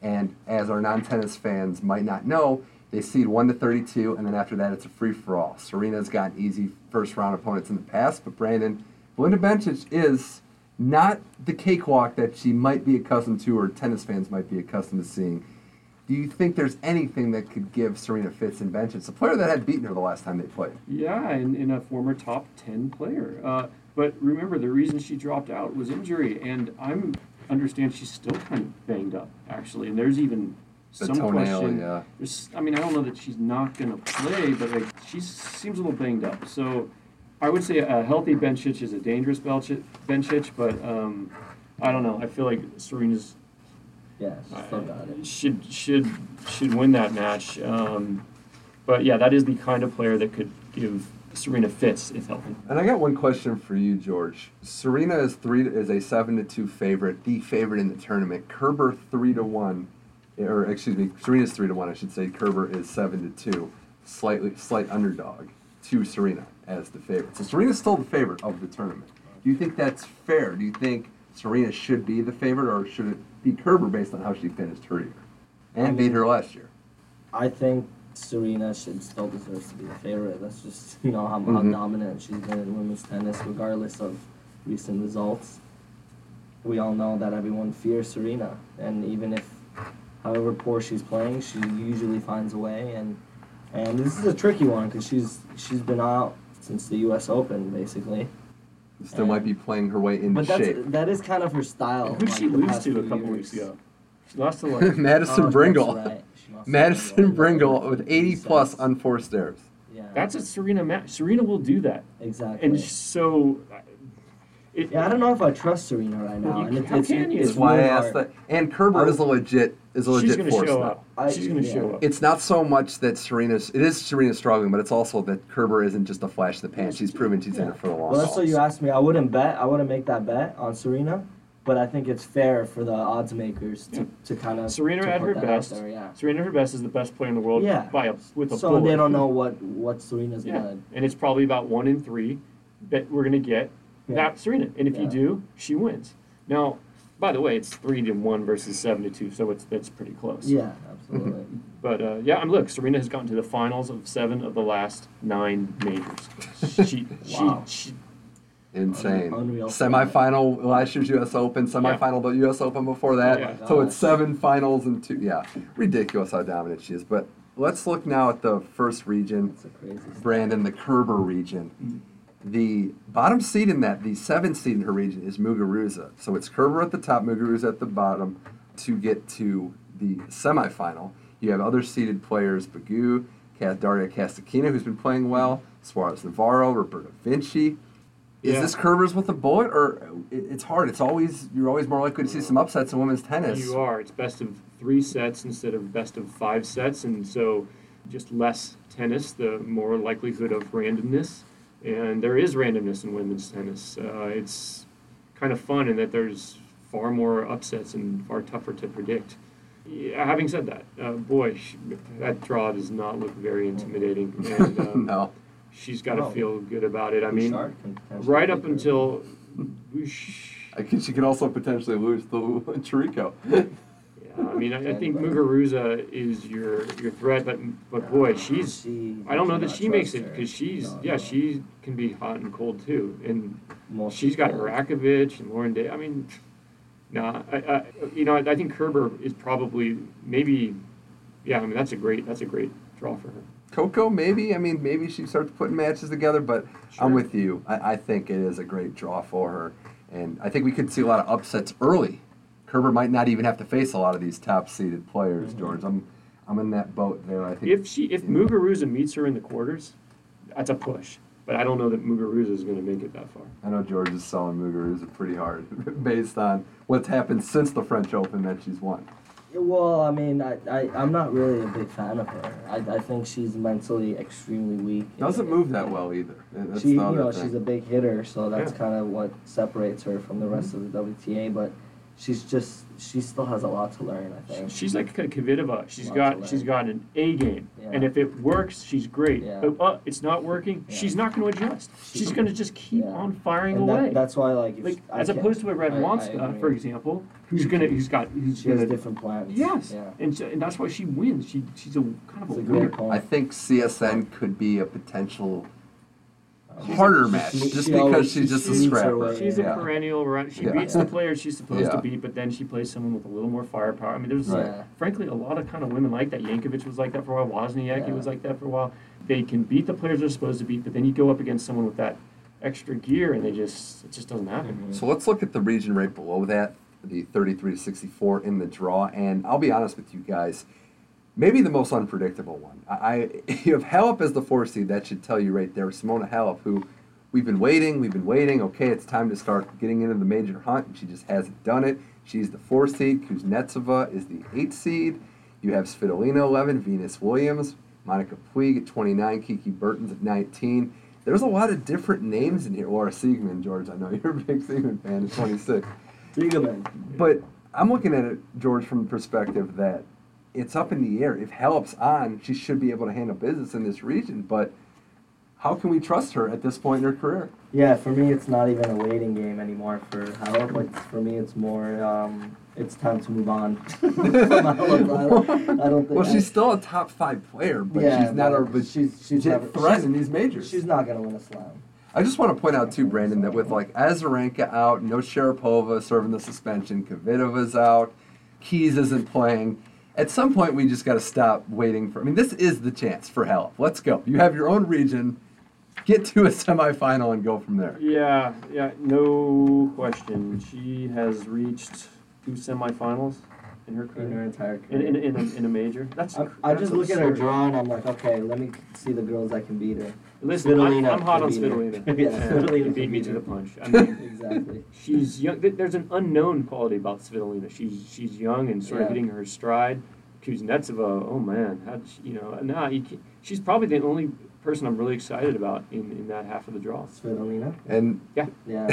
And as our non-tennis fans might not know, they seed one to thirty-two, and then after that, it's a free-for-all. Serena's gotten easy first-round opponents in the past, but Brandon, Belinda Bencic is not the cakewalk that she might be accustomed to or tennis fans might be accustomed to seeing. Do you think there's anything that could give Serena fits in Bencic, a player that had beaten her the last time they played? Yeah, and, and a former top ten player. Uh, but remember, the reason she dropped out was injury, and I'm understand she's still kind of banged up, actually, and there's even... The Some toenail, question. Yeah. There's, I mean, I don't know that she's not going to play, but like, she seems a little banged up. So I would say a healthy Bencic is a dangerous Bencic, but um, I don't know. I feel like Serena's yeah, she's uh, still got it. should should should win that match. Um, but yeah, that is the kind of player that could give Serena fits if healthy. And I got one question for you, George. Serena is three is a seven to two favorite, the favorite in the tournament. Kerber three to one. Or excuse me, Serena's three to one. I should say Kerber is seven to two, slightly slight underdog to Serena as the favorite. So Serena's still the favorite of the tournament. Do you think that's fair? Do you think Serena should be the favorite, or should it be Kerber based on how she finished her year and I mean, beat her last year? I think Serena should still deserves to be the favorite. That's just you know how, mm-hmm. how dominant she's been in women's tennis, regardless of recent results. We all know that everyone fears Serena, and even if however poor she's playing, she usually finds a way, and and this is a tricky one because she's she's been out since the U S Open basically. Still and, might be playing her way into but that's, shape. That is kind of her style. Who did like she lose to a couple years. weeks ago? She lost to like Madison oh, Bringle. Right. Madison Bringle with eighty plus unforced errors. Yeah, that's a Serena match. Serena will do that. Exactly. And so. It, yeah, I don't know if I trust Serena right now. You, and it, how it's, can you? It's why I asked that. And Kerber I'm, is a legit, is a legit gonna force now. I, she's going to yeah. show up. It's not so much that Serena's, it is Serena struggling, but it's also that Kerber isn't just a flash in the pan. She's proven she's yeah. in it for the long haul. Well, that's what you asked me. I wouldn't bet, I wouldn't make that bet on Serena, but I think it's fair for the odds makers to, yeah. to kind of Serena to at her best. There, yeah. Serena at her best is the best player in the world yeah. by a, with a So bullet. They don't know what, what Serena's yeah. going to. And it's probably about one in three that we're going to get. Yeah. That's Serena, and if yeah. you do, she wins. Now, by the way, it's three to one versus seven to two, so it's that's pretty close. Yeah, absolutely. but uh, yeah, I'm look. Serena has gotten to the finals of seven of the last nine majors. She, wow. she, she insane. Unreal. Semifinal last year's U S Open, semifinal yeah. the U S Open before that. Oh, yeah. So it's seven finals and two. Yeah, ridiculous how dominant she is. But let's look now at the first region, that's a crazy Brandon, the Kerber region. Mm-hmm. The bottom seed in that, the seventh seed in her region, is Muguruza. So it's Kerber at the top, Muguruza at the bottom to get to the semifinal. You have other seeded players, Bagu, Daria Kasatkina, who's been playing well, Suarez Navarro, Roberto Vinci. Is yeah. this Kerber's with a bullet? Or it's hard. It's always You're always more likely to see some upsets in women's tennis. You are. It's best of three sets instead of best of five sets. And so just less tennis, the more likelihood of randomness. And there is randomness in women's tennis. Uh, it's kind of fun in that there's far more upsets and far tougher to predict. Yeah, having said that, uh, boy, she, that draw does not look very intimidating. And, um, no. She's got to no. feel good about it. I mean, right up until... I think she could also potentially lose to Chirico. yeah, I mean, I, I think Muguruza is your, your threat, but, but boy, she's... I don't know that she makes it, because she's... Yeah, she's... can be hot and cold too, and Most she's got Rakovic and Lauren Day. I mean, nah, I, I, you know, I, I think Kerber is probably maybe, yeah. I mean, that's a great, that's a great draw for her. Coco, maybe. I mean, maybe she starts putting matches together, but sure. I'm with you. I, I think it is a great draw for her, and I think we could see a lot of upsets early. Kerber might not even have to face a lot of these top-seeded players, mm-hmm. George. I'm, I'm in that boat there. I think if she if Muguruza meets her in the quarters, that's a push. But I don't know that Muguruza is going to make it that far. I know George is selling Muguruza pretty hard based on what's happened since the French Open that she's won. Well, I mean, I, I, I'm not really a big fan of her. I, I think she's mentally extremely weak. Doesn't move that well either. That's she, you know, she's a big hitter, so that's yeah. kind of what separates her from the rest mm-hmm. of the W T A. But she's just, she still has a lot to learn, I think. She's like Kvitova. She's got, she's got an A game. Yeah. And if it works, she's great. Yeah. But uh, it's not working, yeah. she's not going to adjust. She's going to just keep yeah. on firing and away. That, that's why, like, if like as opposed to a Radwanska, for example, who's gonna, who's got, who's she gonna, has different plans. Yes, yeah. and so, and that's why she wins. She she's a kind of it's a, a good winner. I think C S N could be a potential. She's harder a, match, she, just she because she's just a scrapper. She's yeah. a perennial run. She yeah. beats yeah. the player she's supposed yeah. to beat, but then she plays someone with a little more firepower. I mean, there's, right. uh, frankly, a lot of kind of women like that. Yankovic was like that for a while. Wozniacki yeah. was like that for a while. They can beat the players they're supposed to beat, but then you go up against someone with that extra gear, and they just it just doesn't happen. Mm-hmm. So let's look at the region right below that, the thirty-three to sixty-four in the draw. And I'll be honest with you guys, maybe the most unpredictable one. I, you have Halep as the four seed. That should tell you right there. Simona Halep, who we've been waiting, we've been waiting. Okay, it's time to start getting into the major hunt, and she just hasn't done it. She's the four seed. Kuznetsova is the eight seed. You have Svitolina eleven, Venus Williams, Monica Puig at twenty-nine, Kiki Bertens at nineteen. There's a lot of different names in here. Laura Siegemund, George, I know you're a big Siegemund fan at twenty-six. Siegemund. But I'm looking at it, George, from the perspective that it's up in the air. If Halep's on, she should be able to handle business in this region, but how can we trust her at this point in her career? Yeah, for me, it's not even a waiting game anymore for Halep. Like, for me, it's more, um, it's time to move on. Halep, I, I don't think well, I, she's still a top five player, but yeah, she's not a she's, she's threat in these majors. She's not going to win a slam. I just want to point out, too, Brandon, that with, like, Azarenka out, no Sharapova serving the suspension, Kvitova's out, Keys isn't playing. At some point, we just got to stop waiting for. I mean, this is the chance for Halep. Let's go. You have your own region. Get to a semifinal and go from there. Yeah, yeah, no question. She has reached two semifinals in her career. In her entire career. In, in, in, a, in a major. That's. I, that's I just absurd. Look at her draw and I'm like, okay, let me see the girls that can beat her. Listen, I'm, I'm hot on Svitolina. Svitolina beat me to the punch. I mean, exactly. She's young. There's an unknown quality about Svitolina. She's she's young and sort yeah. of hitting her stride. Kuznetsova, oh man, how she, you know? Nah, you can't, she's probably the only person I'm really excited about in, in that half of the draw. Svitolina. And yeah, yeah,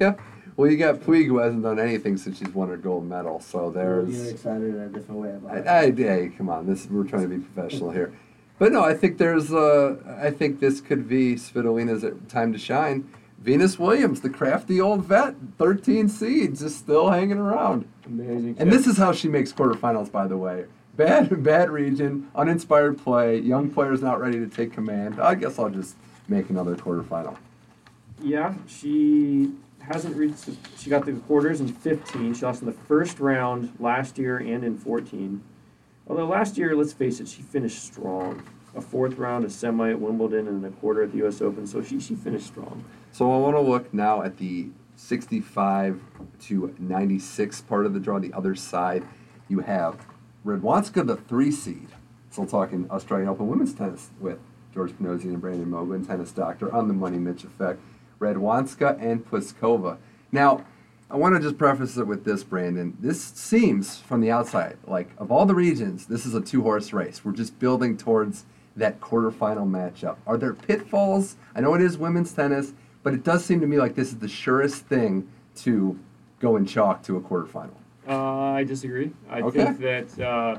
yeah. Well, you got Puig, who hasn't done anything since she's won her gold medal. So there's. You're excited in a different way about it. I, I, yeah, come on, this we're trying to be professional here. But no, I think there's. Uh, I think this could be Svitolina's time to shine. Venus Williams, the crafty old vet, thirteen seeds, just still hanging around. Amazing. And this is how she makes quarterfinals, by the way. Bad, bad region, uninspired play, young players not ready to take command. I guess I'll just make another quarterfinal. Yeah, she hasn't reached. The, she got the quarters in fifteen. She lost in the first round last year and in fourteen. Although last year, let's face it, she finished strong. A fourth round, a semi at Wimbledon, and a quarter at the U S Open, so she, she finished strong. So I want to look now at the sixty-five to ninety-six part of the draw. The other side, you have Radwanska, the three seed. Still talking Australian Open women's tennis with George Pinozzi and Brandon Mova and Tennis Doctor on the Money Mitch Effect. Radwanska and Pliskova. Now, I want to just preface it with this, Brandon. This seems, from the outside, like of all the regions, this is a two-horse race. We're just building towards that quarterfinal matchup. Are there pitfalls? I know it is women's tennis, but it does seem to me like this is the surest thing to go and chalk to a quarterfinal. Uh, I disagree. I okay. think that uh,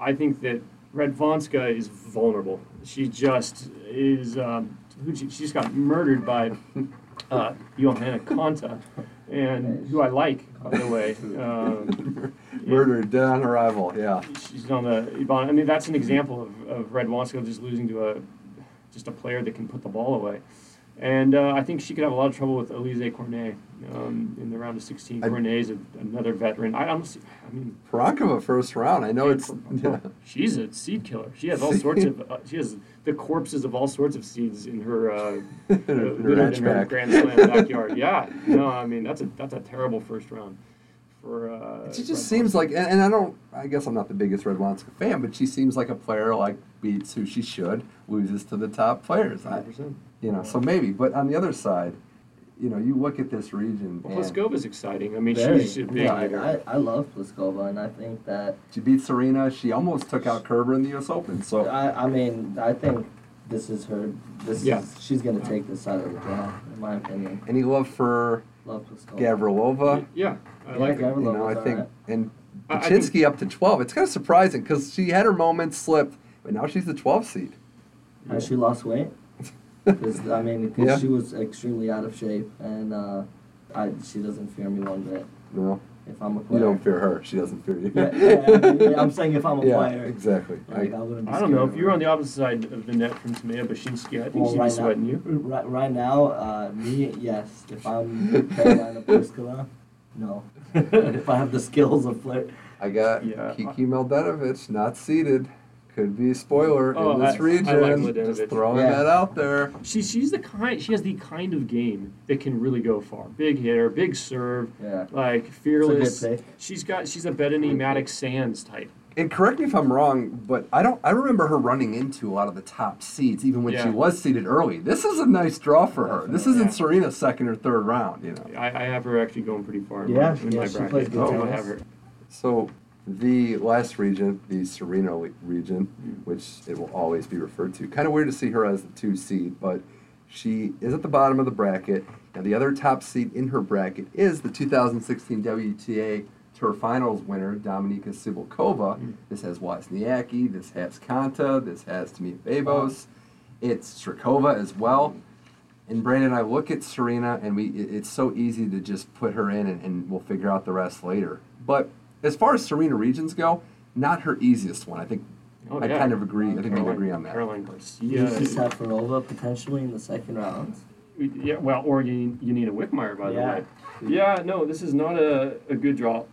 I think that Radwanska is vulnerable. She just is. Um, she she's got murdered by uh, Johanna Konta. And who I like, by the way. Um, Murdered, dead on arrival, yeah. She's on the, I mean, that's an example of, of Radwanska just losing to a just a player that can put the ball away. And uh, I think she could have a lot of trouble with Elise Cornet um, in the round of sixteen. Cornet is another veteran. I honestly, I mean. Peronkova first round, I know it's. Yeah. She's a seed killer. She has all sorts of, uh, she has the corpses of all sorts of seeds in her, uh, in her, in her Grand Slam backyard. Yeah, no, I mean, that's a that's a terrible first round for. Uh, she just seems like, and, and I don't. I guess I'm not the biggest Radwanska fan, but she seems like a player like beats who she should, loses to the top players. I, you know, so maybe. But on the other side, you know, you look at this region. Well, Pliskova's exciting. I mean, very, she's a big. Yeah, I, I love Pliskova, and I think that she beat Serena. She almost took out Kerber in the U S Open. So I, I mean, I think. This is her. This yeah. is, she's going to take this out of the draw, in my opinion. Any love for love Gavrilova? Yeah, I yeah, like Gavrilova. You know, I think right. and Paczynski up to twelve. It's kind of surprising because she had her moment slipped, but now she's the twelfth seed. Has yeah. she lost weight? Cause, I mean, cause yeah. she was extremely out of shape, and uh, I, she doesn't fear me one bit. No. If I'm a player. You don't fear her. She doesn't fear you. Yeah, yeah, yeah, I'm saying if I'm a yeah, player. Exactly. Like, I, I, I don't know. If you were on the opposite side of the net from Tamea Bashinsky, I think well, she'd right be sweating now, you. Right, right now, uh, me, yes. If I'm Carolina Pliskova, no. If I have the skills of player. I got yeah. Kiki Mladenovic, not seeded. Could be a spoiler oh, in this I, region. I like Just throwing yeah. that out there. She she's the kind she has the kind of game that can really go far. Big hitter, big serve, yeah. like fearless. She's got she's a Bettany-Maddox Sands type. And correct me if I'm wrong, but I don't I remember her running into a lot of the top seeds, even when yeah. she was seeded early. This is a nice draw for her. This isn't yeah. Serena's second or third round, you know. I, I have her actually going pretty far in yeah. my, in yeah, my bracket. Oh, I have her. So the last region, the Serena region, mm. which it will always be referred to. Kind of weird to see her as the two seed, but she is at the bottom of the bracket. Now, the other top seed in her bracket is the two thousand sixteen W T A Tour Finals winner, Dominika Cibulkova. Mm. This has Wozniacki, this has Konta, this has Tamea Babos. It's Strikova as well. And Brandon and I look at Serena, and we it, it's so easy to just put her in, and, and we'll figure out the rest later. But as far as Serena regions go, not her easiest one. I think oh, I yeah. kind of agree. I think we agree on that. Carolina Garcia. Safarova potentially in the second round. Yeah, well, or you, you need a Whitmire, by yeah. the way. Yeah, no, this is not a, a good draw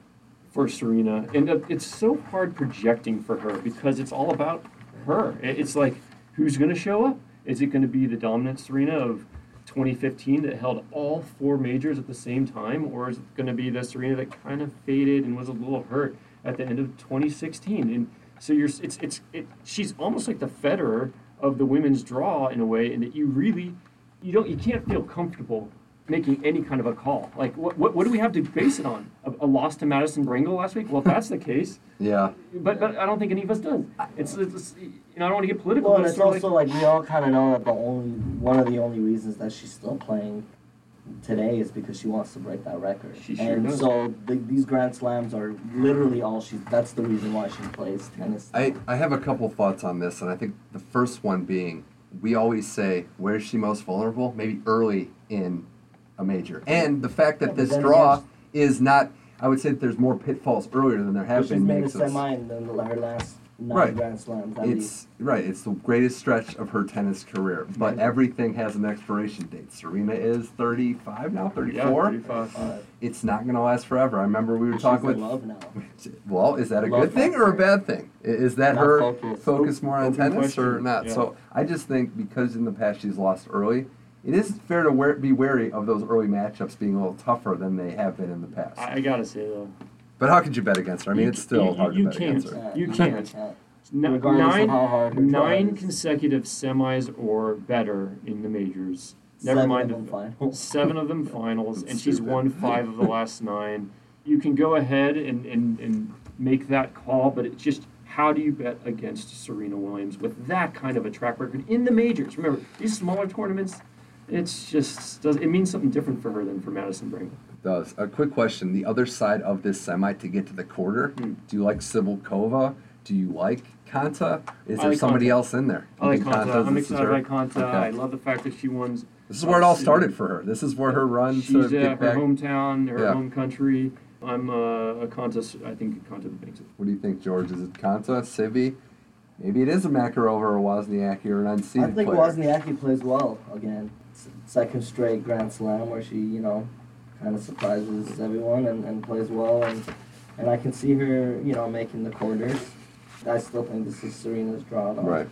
for Serena. And it's so hard projecting for her because it's all about her. It's like, who's going to show up? Is it going to be the dominant Serena of twenty fifteen that held all four majors at the same time, or is it going to be the Serena that kind of faded and was a little hurt at the end of twenty sixteen? And so you're, it's it's it. She's almost like the Federer of the women's draw in a way, in that you really, you don't, you can't feel comfortable making any kind of a call. Like what what, what do we have to base it on? A, a loss to Madison Brangle last week? Well, if that's the case, yeah. But but I don't think any of us does. It's, it's you know, I don't want to get political. Well, and it's also like, like we all kind of know that the only one of the only reasons that she's still playing today is because she wants to break that record. She sure and does. So the, these Grand Slams are literally all she's. That's the reason why she plays tennis. I, I have a couple thoughts on this, and I think the first one being we always say where is she most vulnerable? Maybe early in a major, and the fact that yeah, this draw is not. I would say that there's more pitfalls earlier than there have been. She's made a semi in her last nine right. Grand Slams. It's be. right. It's the greatest stretch of her tennis career, but mm-hmm. everything has an expiration date. Serena is thirty-five now, thirty-four. Yeah, thirty-five. It's not going to last forever. I remember we were she's talking with. Love now. Well, is that a love good thing or a bad thing? Is that not her focus, focus more on tennis question. Or not? Yeah. So I just think because in the past she's lost early. It is fair to wear, be wary of those early matchups being a little tougher than they have been in the past. I, I gotta say though. But how could you bet against her? I mean, you, it's still you, hard you to can't, bet against her. You can't. No, nine nine consecutive semis or better in the majors. Never seven mind of them the, seven of them finals, and she's won five of the last nine. You can go ahead and, and, and make that call, but it's just. How do you bet against Serena Williams with that kind of a track record in the majors? Remember, these smaller tournaments. It's just, does it means something different for her than for Madison Brangle. It does. A quick question. The other side of this semi to get to the quarter, mm. do you like Cibulkova? Do you like Konta? Is I there like somebody Konta. Else in there? I like Konta. Konta. I'm excited by Konta. Okay. I love the fact that she won. This is where it all started for her. This is where her run She's, to uh, get her back. hometown, her yeah. home country. I'm uh, a Konta. I think Konta makes it. What do you think, George? Is it Konta, Sibby? Maybe it is a Makarova or a Wozniacki or an unseeded player. I think player. Wozniacki plays well again. Second straight Grand Slam where she, you know, kind of surprises everyone and, and plays well. And and I can see her, you know, making the quarters. I still think this is Serena's draw. Though. Right.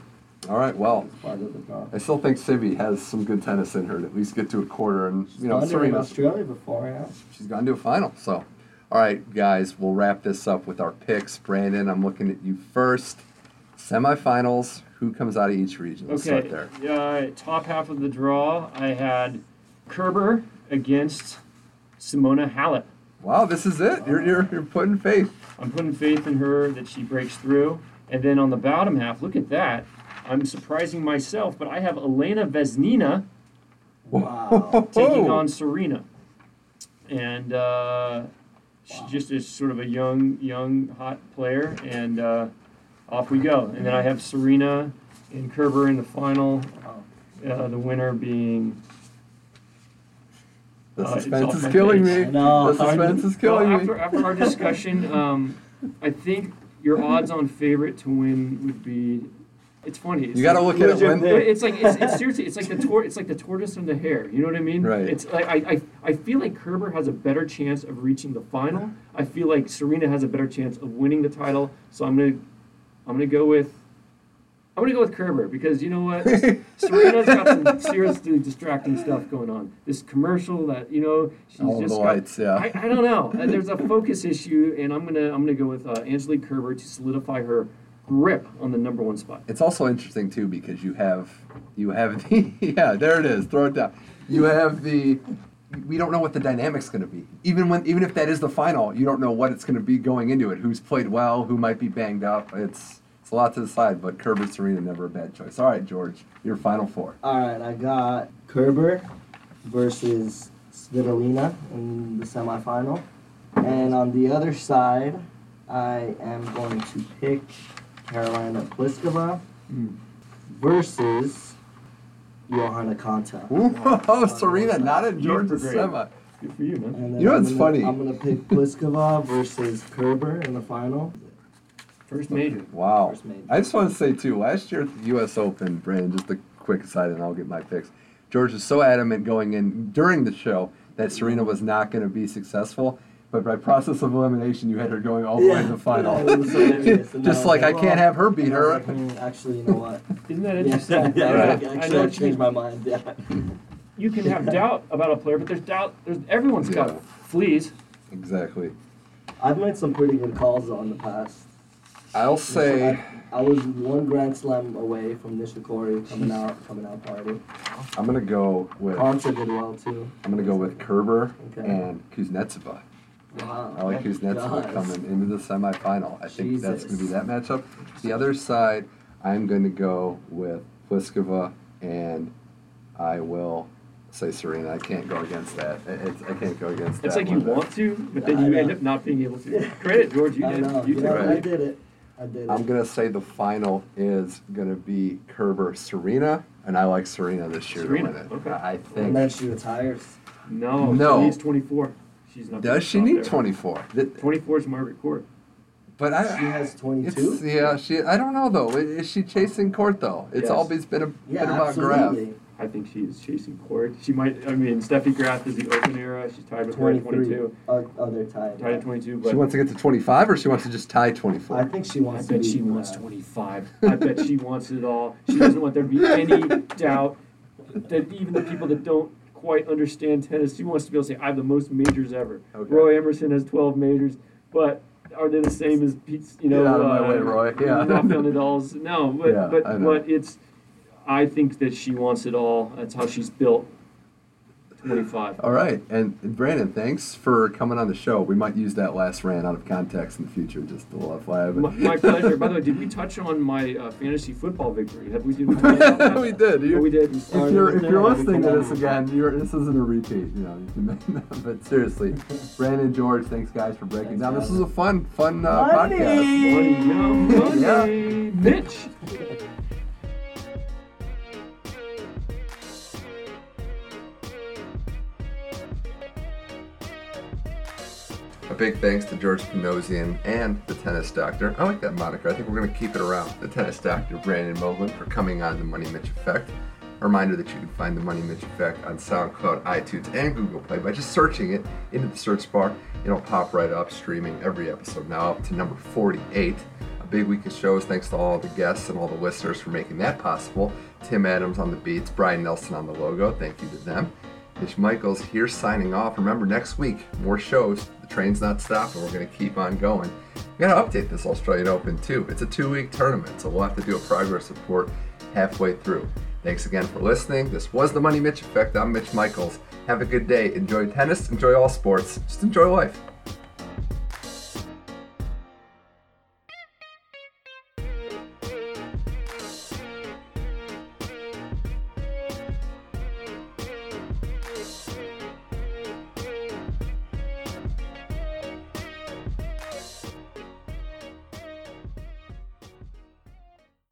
All right, well, part of the draw. I still think Sibby has some good tennis in her to at least get to a quarter. And, you she's know, Serena's. Australia before, yeah. She's gone to a final, so. All right, guys, we'll wrap this up with our picks. Brandon, I'm looking at you first. Semifinals, who comes out of each region? Let's okay. start there. Uh, top half of the draw, I had Kerber against Simona Halep. Wow, this is it. You're, you're, you're putting faith. I'm putting faith in her that she breaks through. And then on the bottom half, look at that. I'm surprising myself, but I have Elena Vesnina wow. taking on Serena. And uh, she wow. just is sort of a young, young, hot player. And uh, off we go. And then I have Serena and Kerber in the final, uh, the winner being... The suspense uh, is killing page. me. No, the suspense our, is killing well, after, me. After our discussion, um, I think your odds-on favorite to win would be. It's funny. It's you got to like, look at it. When it's like it's, it's seriously. It's like the tor- It's like the tortoise and the hare. You know what I mean? Right. It's like I, I I feel like Kerber has a better chance of reaching the final. I feel like Serena has a better chance of winning the title. So I'm gonna I'm gonna go with. I'm going to go with Kerber because, you know what, Serena's got some seriously distracting stuff going on. This commercial that, you know, she's All just the lights, got, yeah. I, I don't know. There's a focus issue, and I'm going to I'm gonna go with uh, Angelique Kerber to solidify her grip on the number one spot. It's also interesting, too, because you have, you have the, yeah, there it is, throw it down. You have the, we don't know what the dynamic's going to be. Even when, even if that is the final, you don't know what it's going to be going into it, who's played well, who might be banged up. It's... It's a lot to decide, but Kerber, Serena, never a bad choice. All right, George, your final four. All right, I got Kerber versus Svitolina in the semifinal. And on the other side, I am going to pick Karolina Pliskova mm. versus Johanna Konta. Whoa, Serena, not in George's semi. Good for you, man. You know what's funny? I'm going to pick Pliskova versus Kerber in the final. First major. Wow. First major. I just want to say, too, last year at the U S Open, Brandon, just a quick aside, and I'll get my picks. George was so adamant going in during the show that Serena was not going to be successful, but by process of elimination, you had her going all the yeah. way to the final. Yeah, it was hilarious. And just like, like, I can't have her beat her. Like, mm, actually, you know what? Isn't that interesting? Yeah, right. I actually, I changed my mind. Yeah. You can have doubt about a player, but there's doubt. There's, everyone's yeah. got fleas. Exactly. I've made some pretty good calls on the past. I'll say I, I was one Grand Slam away from Nishikori coming out coming out party. I'm gonna go with Konta did well too. I'm gonna go with Kerber okay. and Kuznetsova. Wow. I like Kuznetsova coming into the semifinal. I think Jesus. that's gonna be that matchup. The other side, I'm gonna go with Pliskova, and I will say Serena. I can't go against that. It's, I can't go against it's that. It's like you there. want to, but then yeah, you end up not being able to. Yeah. Credit, George, you I did. Know. You yeah, did right. I did it. I'm going to say the final is going to be Kerber Serena, and I like Serena this year Serena, to win it. Okay. I think. Unless she retires. No, no. She needs twenty-four. She's not Does she need twenty-four? twenty-four is Margaret Court. But I, she has twenty-two? Yeah, she. I don't know, though. Is she chasing Court, though? It's yes. always been, a, yeah, been about Graf. I think she is chasing Court. She might, I mean, Steffi Graf is the Open era. She's tied with her at twenty-two. Uh, oh, they're tied. Tied at twenty-two. But she wants to get to twenty-five, or she wants to just tie twenty-four? I think she wants I to I bet she wants that. twenty-five. I bet she wants it all. She doesn't want there to be any doubt that even the people that don't quite understand tennis, she wants to be able to say, I have the most majors ever. Okay. Roy Emerson has twelve majors, but... Are they the same as Pete's, you know, out of my uh, way, Roy. Yeah. Rafael Nadal's? No, but yeah, but, but it's, I think that she wants it all. That's how she's built. twenty-five. All right. And, and Brandon, thanks for coming on the show. We might use that last rant out of context in the future, just a little fly. My, my pleasure. By the way, did we touch on my uh, fantasy football victory? Have we did? We, we did. You, oh, we did. If you're, if you're listening to this again, you're, this isn't a repeat. You know, you can, but seriously, Brandon, George, thanks guys for breaking thanks, down. Guys. This was a fun, fun uh, Money. podcast. Money, no, Money. Yeah. Mitch. A big thanks to George Pinozzi and the Tennis Doctor. I like that moniker. I think we're going to keep it around. The Tennis Doctor, Brandon Moglin, for coming on the Money Mitch Effect. A reminder that you can find the Money Mitch Effect on SoundCloud, iTunes, and Google Play by just searching it into the search bar. It'll pop right up, streaming every episode now up to number forty-eight. A big week of shows. Thanks to all the guests and all the listeners for making that possible. Tim Adams on the beats, Brian Nelson on the logo. Thank you to them. Mitch Michaels here signing off. Remember, next week, more shows. train's not stopping. We're going to keep on going. We got to update this Australian Open too. It's a two-week tournament, so we'll have to do a progress report halfway through. Thanks again for listening. This was the Money Mitch Effect. I'm Mitch Michaels. Have a good day. Enjoy tennis. Enjoy all sports. Just enjoy life.